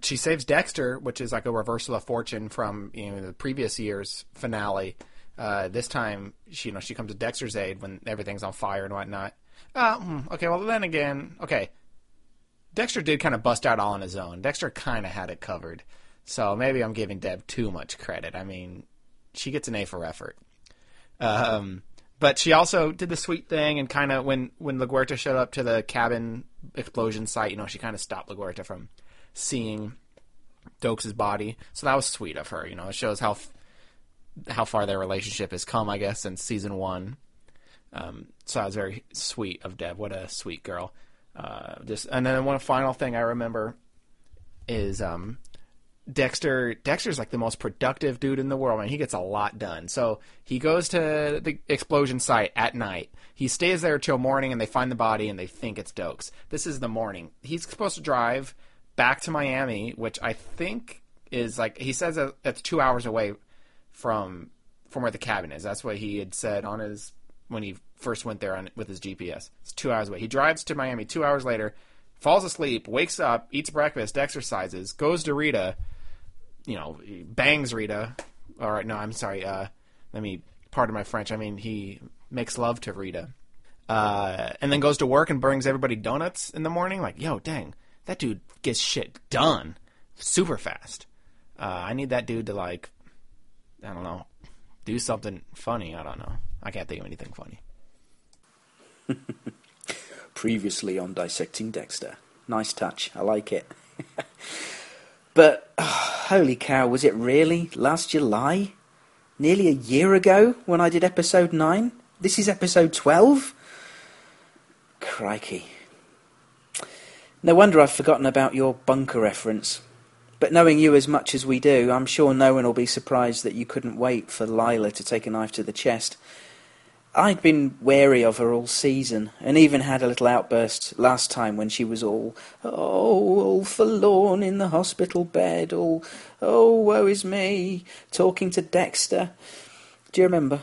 She saves Dexter, which is like a reversal of fortune from, you know, the previous year's finale. This time, she comes to Dexter's aid when everything's on fire and whatnot. Okay, well, then again, okay. Dexter did kind of bust out all on his own. Dexter kind of had it covered. So maybe I'm giving Deb too much credit. I mean, she gets an A for effort. But she also did the sweet thing, and kind of when LaGuerta showed up to the cabin explosion site, you know, she kind of stopped LaGuerta from seeing Doakes' body. So that was sweet of her. You know, it shows how far their relationship has come, I guess, since season 1. So that was very sweet of Deb. What a sweet girl. And then one final thing I remember is Dexter's like the most productive dude in the world, man. He gets a lot done. So he goes to the explosion site at night. He stays there till morning, and they find the body, and they think it's Doakes. This is the morning. He's supposed to drive back to Miami, which I think is like, he says that's 2 hours away from where the cabin is. That's what he had said when he first went there with his GPS. It's 2 hours away. He drives to Miami 2 hours later, falls asleep, wakes up, eats breakfast, exercises, goes to Rita, you know, bangs Rita. All right, no, I'm sorry. Pardon my French. I mean, he makes love to Rita. And then goes to work and brings everybody donuts in the morning. Like, yo, dang, that dude gets shit done super fast. I need that dude to, like, I don't know, do something funny. I don't know. I can't think of anything funny. Previously on Dissecting Dexter. Nice touch. I like it. But, oh, holy cow, was it really last July? Nearly a year ago when I did episode 9? This is episode 12? Crikey. No wonder I've forgotten about your bunker reference. But knowing you as much as we do, I'm sure no one will be surprised that you couldn't wait for Lila to take a knife to the chest. I'd been wary of her all season, and even had a little outburst last time when she was all forlorn in the hospital bed, oh, woe is me, talking to Dexter. Do you remember?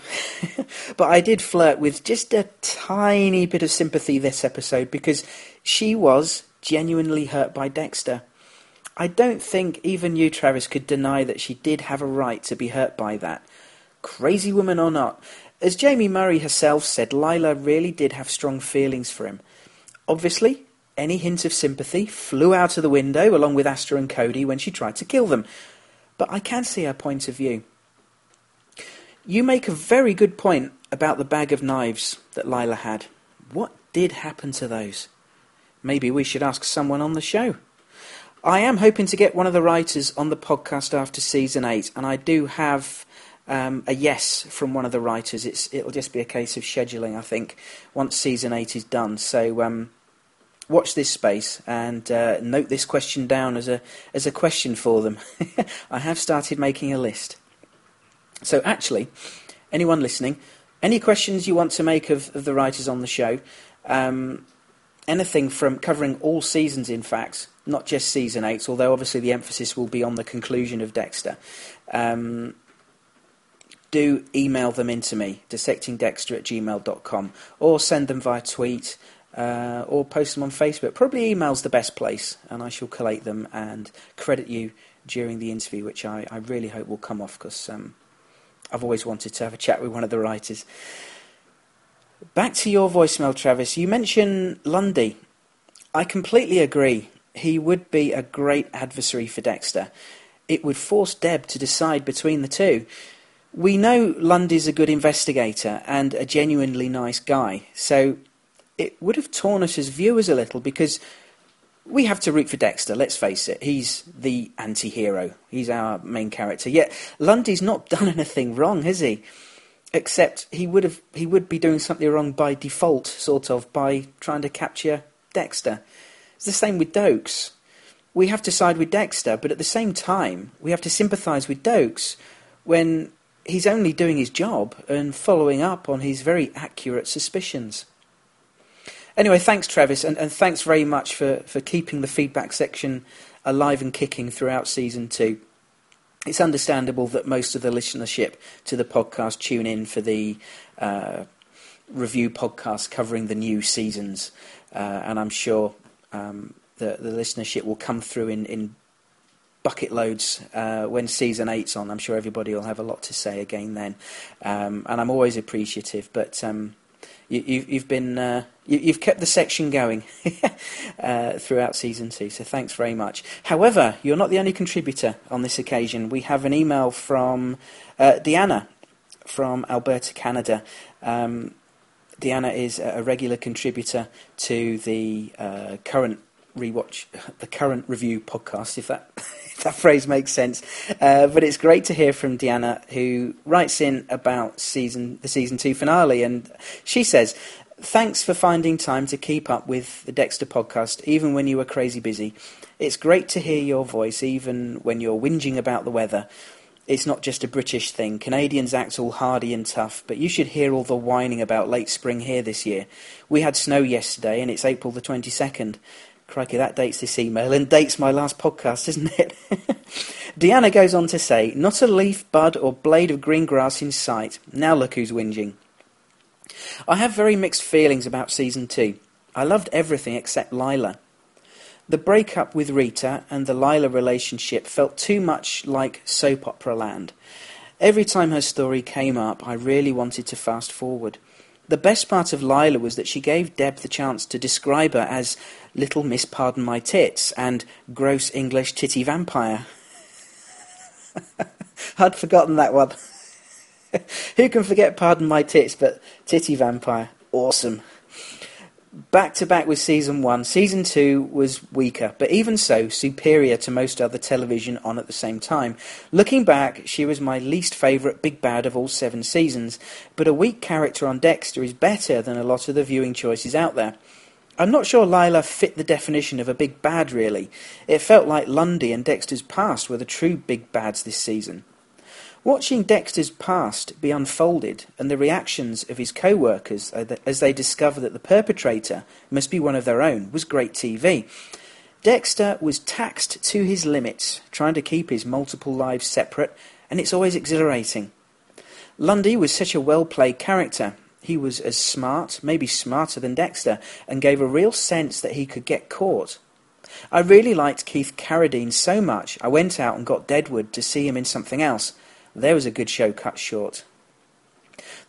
But I did flirt with just a tiny bit of sympathy this episode, because she was genuinely hurt by Dexter. I don't think even you, Travis, could deny that she did have a right to be hurt by that. Crazy woman or not, as Jamie Murray herself said, Lila really did have strong feelings for him. Obviously, any hint of sympathy flew out of the window along with Astra and Cody when she tried to kill them. But I can see her point of view. You make a very good point about the bag of knives that Lila had. What did happen to those? Maybe we should ask someone on the show. I am hoping to get one of the writers on the podcast after season 8, and I do have... a yes from one of the writers. It'll just be a case of scheduling, I think, once season 8 is done. So watch this space and note this question down as a question for them. I have started making a list. So actually, anyone listening, any questions you want to make of the writers on the show, anything from covering all seasons, in fact, not just season 8, although obviously the emphasis will be on the conclusion of Dexter, do email them into me, dissectingdexter@gmail.com, or send them via tweet, or post them on Facebook. Probably email's the best place, and I shall collate them and credit you during the interview, which I really hope will come off, because I've always wanted to have a chat with one of the writers. Back to your voicemail, Travis. You mentioned Lundy. I completely agree. He would be a great adversary for Dexter. It would force Deb to decide between the two. We know Lundy's a good investigator and a genuinely nice guy, so it would have torn us as viewers a little, because we have to root for Dexter, let's face it. He's the anti-hero. He's our main character. Yet Lundy's not done anything wrong, has he? Except he would be doing something wrong by default, sort of, by trying to capture Dexter. It's the same with Doakes. We have to side with Dexter, but at the same time, we have to sympathise with Doakes when... he's only doing his job and following up on his very accurate suspicions. Anyway, thanks, Travis, and thanks very much for keeping the feedback section alive and kicking throughout Season 2. It's understandable that most of the listenership to the podcast tune in for the review podcast covering the new seasons, and I'm sure the listenership will come through in bucket loads when Season 8's on. I'm sure everybody will have a lot to say again then. And I'm always appreciative, but you've kept the section going throughout Season 2, so thanks very much. However, you're not the only contributor on this occasion. We have an email from Deanna from Alberta, Canada. Deanna is a regular contributor to the current review podcast, if that phrase makes sense, but it's great to hear from Deanna, who writes in about the season 2 finale, and she says, "Thanks for finding time to keep up with the Dexter podcast even when you were crazy busy. It's great to hear your voice even when you're whinging about the weather. It's not just a British thing. Canadians act all hardy and tough, but you should hear all the whining about late spring here this year. We had snow yesterday and it's April the 22nd. Crikey, that dates this email and dates my last podcast, isn't it?" Deanna goes on to say, "Not a leaf, bud or blade of green grass in sight. Now look who's whinging. I have very mixed feelings about Season 2. I loved everything except Lila. The breakup with Rita and the Lila relationship felt too much like soap opera land. Every time her story came up, I really wanted to fast forward. The best part of Lila was that she gave Deb the chance to describe her as Little Miss Pardon My Tits and Gross English Titty Vampire." I'd forgotten that one. Who can forget Pardon My Tits but Titty Vampire? Awesome. Back to back with Season 1, Season 2 was weaker, but even so, superior to most other television on at the same time. Looking back, she was my least favourite big bad of all 7 seasons, but a weak character on Dexter is better than a lot of the viewing choices out there. I'm not sure Lila fit the definition of a big bad, really. It felt like Lundy and Dexter's past were the true big bads this season. Watching Dexter's past be unfolded and the reactions of his co-workers as they discover that the perpetrator must be one of their own was great TV. Dexter was taxed to his limits, trying to keep his multiple lives separate, and it's always exhilarating. Lundy was such a well-played character. He was as smart, maybe smarter than Dexter, and gave a real sense that he could get caught. I really liked Keith Carradine so much, I went out and got Deadwood to see him in something else. There was a good show cut short.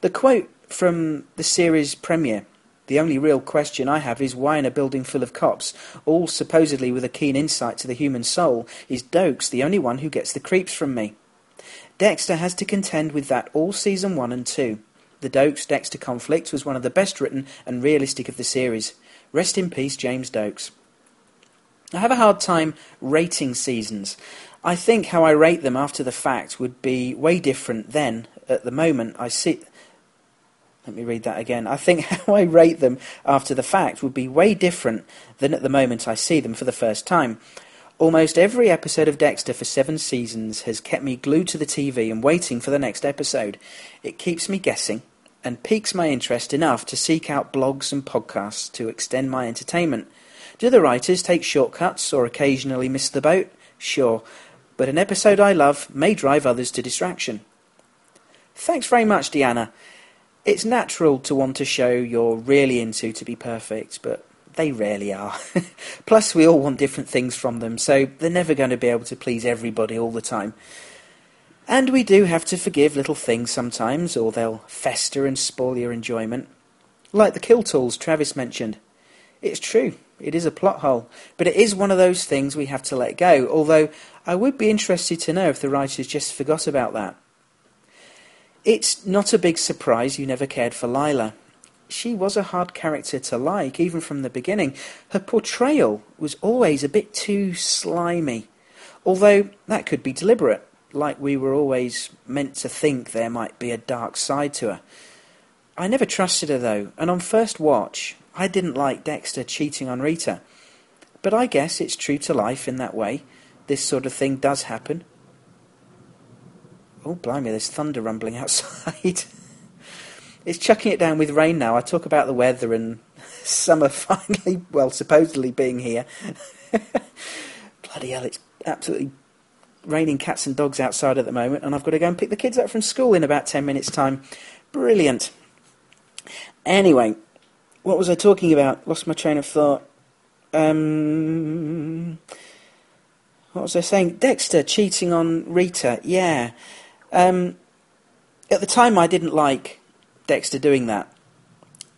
The quote from the series premiere, "The only real question I have is why in a building full of cops, all supposedly with a keen insight to the human soul, is Doakes the only one who gets the creeps from me?" Dexter has to contend with that all season 1 and 2. The Doakes-Dexter conflict was one of the best written and realistic of the series. Rest in peace, James Doakes. I have a hard time rating seasons. I think how I rate them after the fact would be way different then. At the moment, I see... Let me read that again. I think how I rate them after the fact would be way different than at the moment I see them for the first time. Almost every episode of Dexter for 7 seasons has kept me glued to the TV and waiting for the next episode. It keeps me guessing and piques my interest enough to seek out blogs and podcasts to extend my entertainment. Do the writers take shortcuts or occasionally miss the boat? Sure, but an episode I love may drive others to distraction. Thanks very much, Deanna. It's natural to want a show you're really into to be perfect, but they rarely are. Plus, we all want different things from them, so they're never going to be able to please everybody all the time. And we do have to forgive little things sometimes, or they'll fester and spoil your enjoyment. Like the kill tools Travis mentioned. It's true, it is a plot hole, but it is one of those things we have to let go, although I would be interested to know if the writers just forgot about that. It's not a big surprise you never cared for Lila. She was a hard character to like, even from the beginning. Her portrayal was always a bit too slimy, although that could be deliberate, like we were always meant to think there might be a dark side to her. I never trusted her, though, and on first watch, I didn't like Dexter cheating on Rita. But I guess it's true to life in that way. This sort of thing does happen. Oh, blimey, there's thunder rumbling outside. It's chucking it down with rain now. I talk about the weather and summer finally, well, supposedly being here. Bloody hell, it's absolutely raining cats and dogs outside at the moment, and I've got to go and pick the kids up from school in about 10 minutes' time. Brilliant. Anyway, what was I talking about? Lost my train of thought. What was I saying? Dexter cheating on Rita, yeah. At the time, I didn't like Dexter doing that.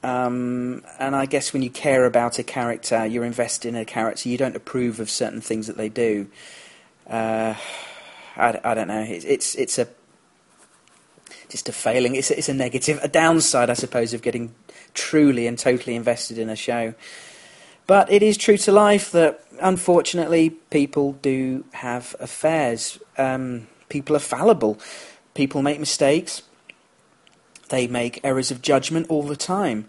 And I guess when you care about a character, you're invested in a character, you don't approve of certain things that they do. I don't know. It's a just a failing. It's a negative, a downside, I suppose, of getting truly and totally invested in a show. But it is true to life that, unfortunately, people do have affairs. People are fallible. People make mistakes. They make errors of judgment all the time.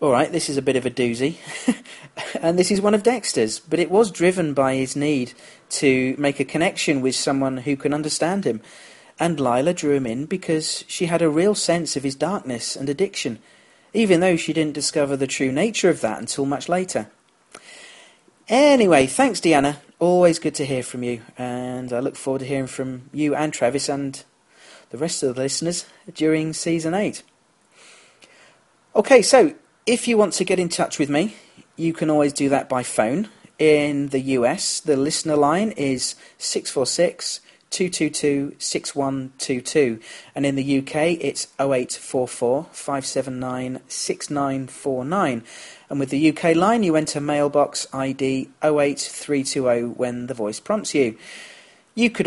All right, this is a bit of a doozy. And this is one of Dexter's. But it was driven by his need to make a connection with someone who can understand him. And Lila drew him in because she had a real sense of his darkness and addiction, even though she didn't discover the true nature of that until much later. Anyway, thanks, Deanna. Always good to hear from you, and I look forward to hearing from you and Travis and the rest of the listeners during Season 8. Okay, so if you want to get in touch with me, you can always do that by phone. In the US, the listener line is 646-222-6122, and in the UK it's 0844-579-6949, and with the UK line you enter mailbox ID 08320 when the voice prompts you. You could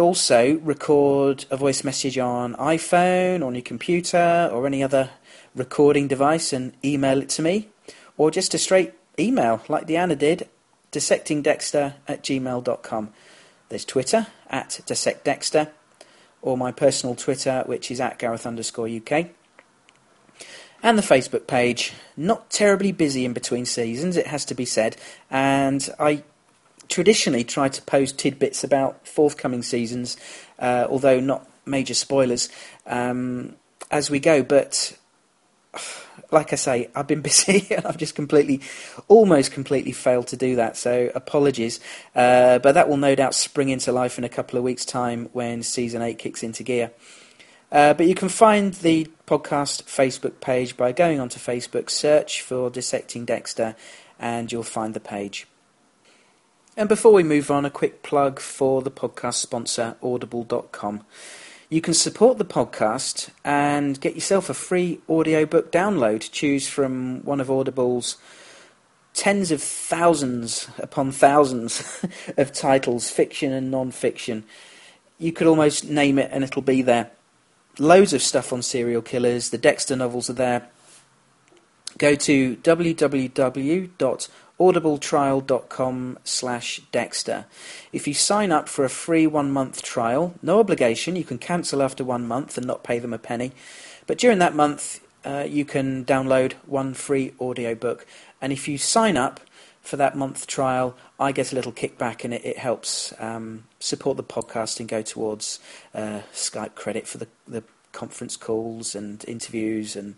also record a voice message on iPhone, on your computer or any other recording device and email it to me, or just a straight email like Deanna did, dissectingdexter@gmail.com. There's Twitter, @DissectDexter, or my personal Twitter, which is @Gareth_UK. And the Facebook page, not terribly busy in between seasons, it has to be said. And I traditionally try to post tidbits about forthcoming seasons, although not major spoilers as we go. But like I say, I've been busy and I've just almost completely failed to do that. So apologies. But that will no doubt spring into life in a couple of weeks' time when Season 8 kicks into gear. But you can find the podcast Facebook page by going onto Facebook, search for Dissecting Dexter, and you'll find the page. And before we move on, a quick plug for the podcast sponsor, Audible.com. You can support the podcast and get yourself a free audiobook download. Choose from one of Audible's tens of thousands upon thousands of titles, fiction and non-fiction. You could almost name it and it'll be there. Loads of stuff on serial killers. The Dexter novels are there. Go to www.audibletrial.com/Dexter. If you sign up for a free 1-month trial, no obligation, you can cancel after 1 month and not pay them a penny. But during that month, you can download one free audiobook. And if you sign up for that month trial, I get a little kickback and it helps support the podcast and go towards Skype credit for the conference calls and interviews and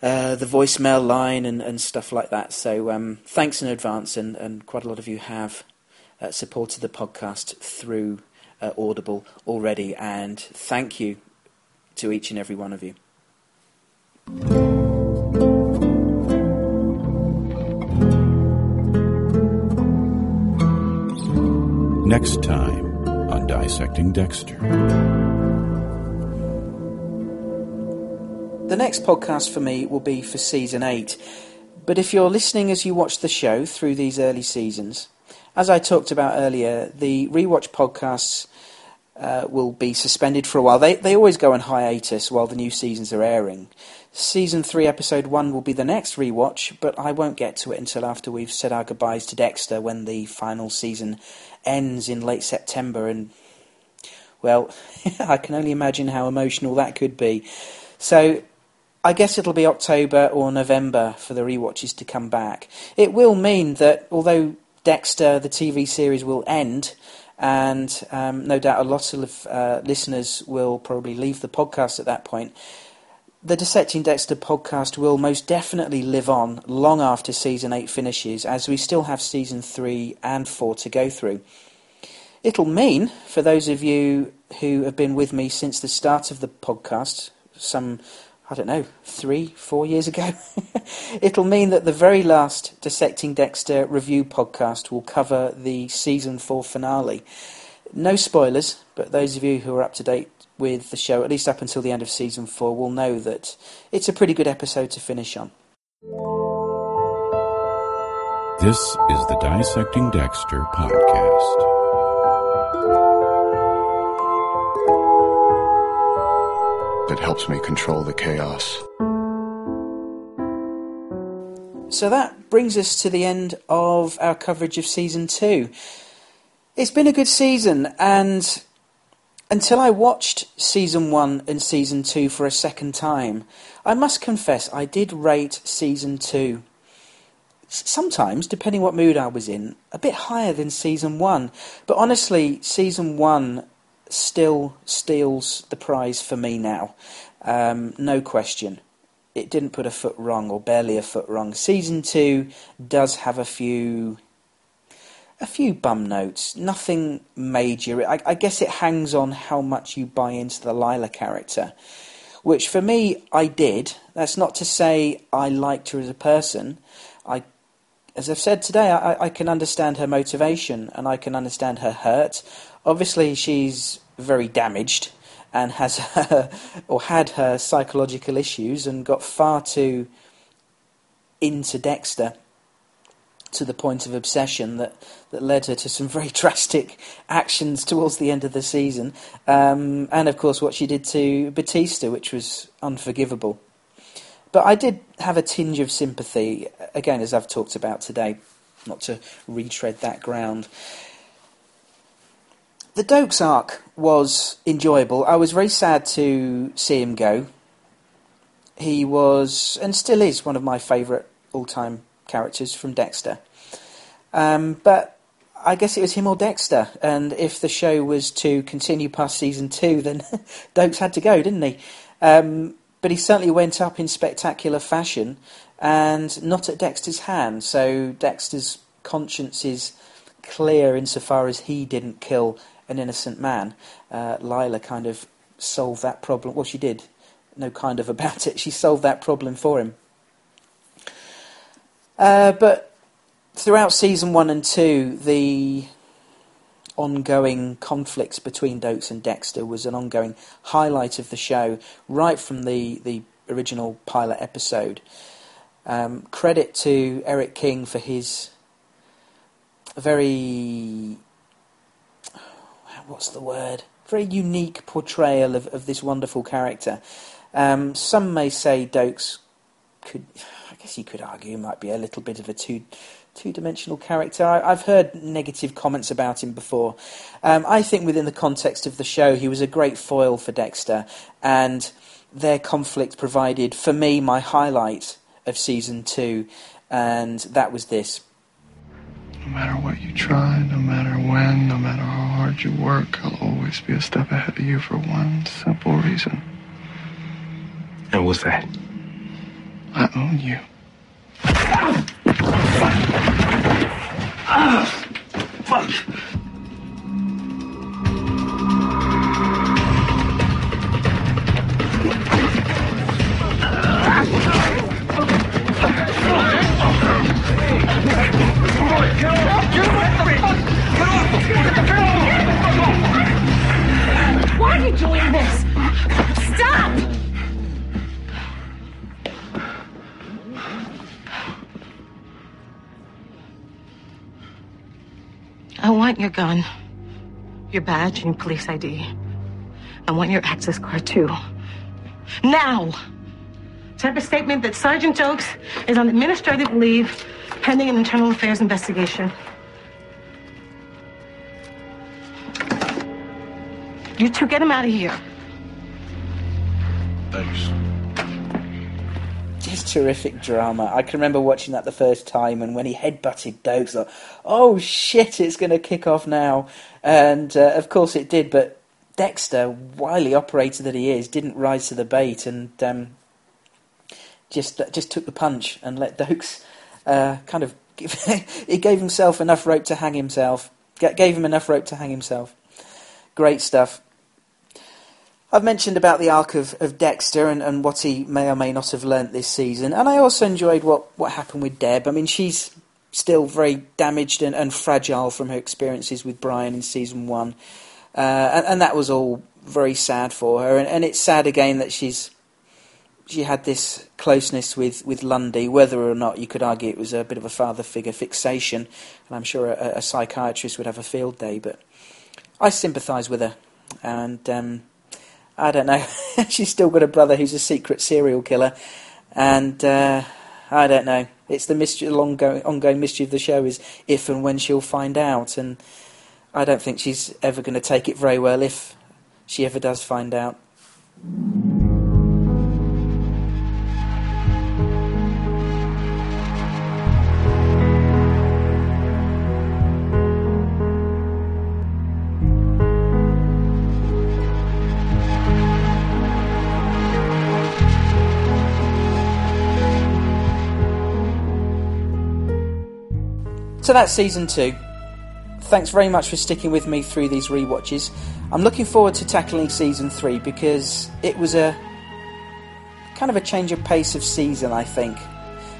the voicemail line and stuff like that. So thanks in advance, and quite a lot of you have supported the podcast through Audible already, and thank you to each and every one of you. Next time on Dissecting Dexter. The next podcast for me will be for Season 8. But if you're listening as you watch the show through these early seasons, as I talked about earlier, the rewatch podcasts will be suspended for a while. They always go on hiatus while the new seasons are airing. Season 3, Episode 1 will be the next rewatch, but I won't get to it until after we've said our goodbyes to Dexter when the final season ends in late September, and, well, I can only imagine how emotional that could be. So I guess it'll be October or November for the rewatches to come back. It will mean that although Dexter, the TV series, will end, and no doubt a lot of listeners will probably leave the podcast at that point, the Dissecting Dexter podcast will most definitely live on long after Season 8 finishes, as we still have Season 3 and 4 to go through. It'll mean, for those of you who have been with me since the start of the podcast, some, I don't know, 3-4 years ago, it'll mean that the very last Dissecting Dexter review podcast will cover the Season 4 finale. No spoilers, but those of you who are up to date with the show, at least up until the end of Season 4, will know that it's a pretty good episode to finish on. This is the Dissecting Dexter podcast. That helps me control the chaos. So that brings us to the end of our coverage of Season 2. It's been a good season, and until I watched Season 1 and Season 2 for a second time, I must confess I did rate Season 2, sometimes, depending what mood I was in, a bit higher than Season 1. But honestly, Season 1 still steals the prize for me now. No question. It didn't put a foot wrong, or barely a foot wrong. Season 2 does have a few bum notes, nothing major. I guess it hangs on how much you buy into the Lila character, which for me, I did. That's not to say I liked her as a person. As I've said today, I can understand her motivation and I can understand her hurt. Obviously, she's very damaged and had her psychological issues and got far too into Dexter, to the point of obsession that led her to some very drastic actions towards the end of the season. And, of course, what she did to Batista, which was unforgivable. But I did have a tinge of sympathy, again, as I've talked about today, not to retread that ground. The Doakes arc was enjoyable. I was very sad to see him go. He was, and still is, one of my favourite all-time characters from Dexter. But I guess it was him or Dexter, and if the show was to continue past season 2, then Doakes had to go, didn't he? But he certainly went up in spectacular fashion, and not at Dexter's hand, so Dexter's conscience is clear insofar as he didn't kill an innocent man. Lila kind of solved that problem. Well, she did. No kind of about it. She solved that problem for him. But throughout season 1 and 2, the ongoing conflicts between Doakes and Dexter was an ongoing highlight of the show, right from the original pilot episode. Credit to Eric King for his very unique portrayal of this wonderful character. Some may say Doakes could, I guess you could argue, might be a little bit of a two-dimensional character. I've heard negative comments about him before. I think within the context of the show, he was a great foil for Dexter, and their conflict provided, for me, my highlight of season 2, and that was this. No matter what you try, no matter when, no matter how hard you work, I'll always be a step ahead of you for one simple reason. And what's that? I own you. Fuck. Why are you doing this? Stop! I want your gun, your badge, and your police ID. I want your access card, too. Now! Type a statement that Sergeant Doakes is on administrative leave pending an internal affairs investigation. You two get him out of here. Thanks. Just terrific drama. I can remember watching that the first time, and when he headbutted Doakes, like, oh shit, it's going to kick off now. And of course it did, but Dexter, wily operator that he is, didn't rise to the bait and just took the punch and let Doakes he gave himself enough rope to hang himself. Gave him enough rope to hang himself. Great stuff. I've mentioned about the arc of Dexter and what he may or may not have learnt this season. And I also enjoyed what happened with Deb. I mean, she's still very damaged and fragile from her experiences with Brian in season 1. And that was all very sad for her. And it's sad again that she had this closeness with Lundy, whether or not you could argue it was a bit of a father figure fixation. And I'm sure a psychiatrist would have a field day, but I sympathise with her. And I don't know, she's still got a brother who's a secret serial killer, and I don't know, it's the mystery, ongoing mystery of the show is if and when she'll find out, and I don't think she's ever going to take it very well if she ever does find out. So that's season 2. Thanks very much for sticking with me through these rewatches. I'm looking forward to tackling season 3 because it was a kind of a change of pace of season, I think.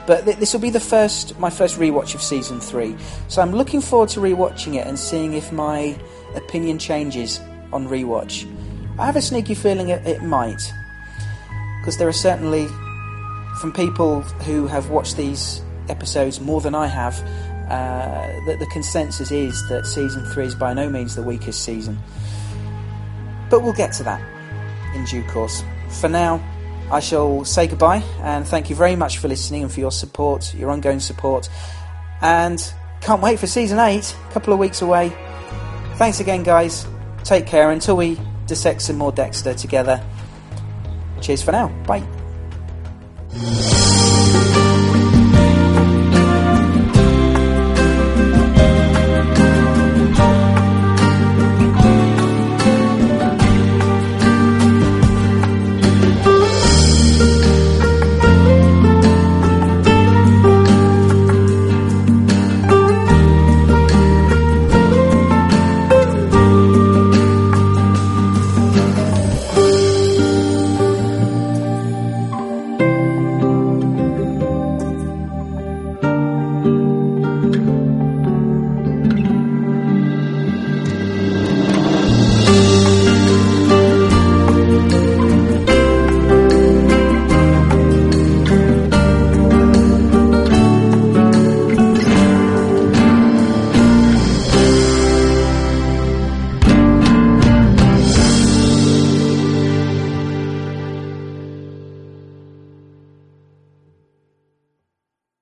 But this will be my first rewatch of season 3. So I'm looking forward to rewatching it and seeing if my opinion changes on rewatch. I have a sneaky feeling it might, because there are certainly from people who have watched these episodes more than I have. That the consensus is that season 3 is by no means the weakest season, but we'll get to that in due course. For now, I shall say goodbye and thank you very much for listening and for your support, your ongoing support, and can't wait for season 8, a couple of weeks away. Thanks again, guys. Take care until we dissect some more Dexter together. Cheers for now. Bye.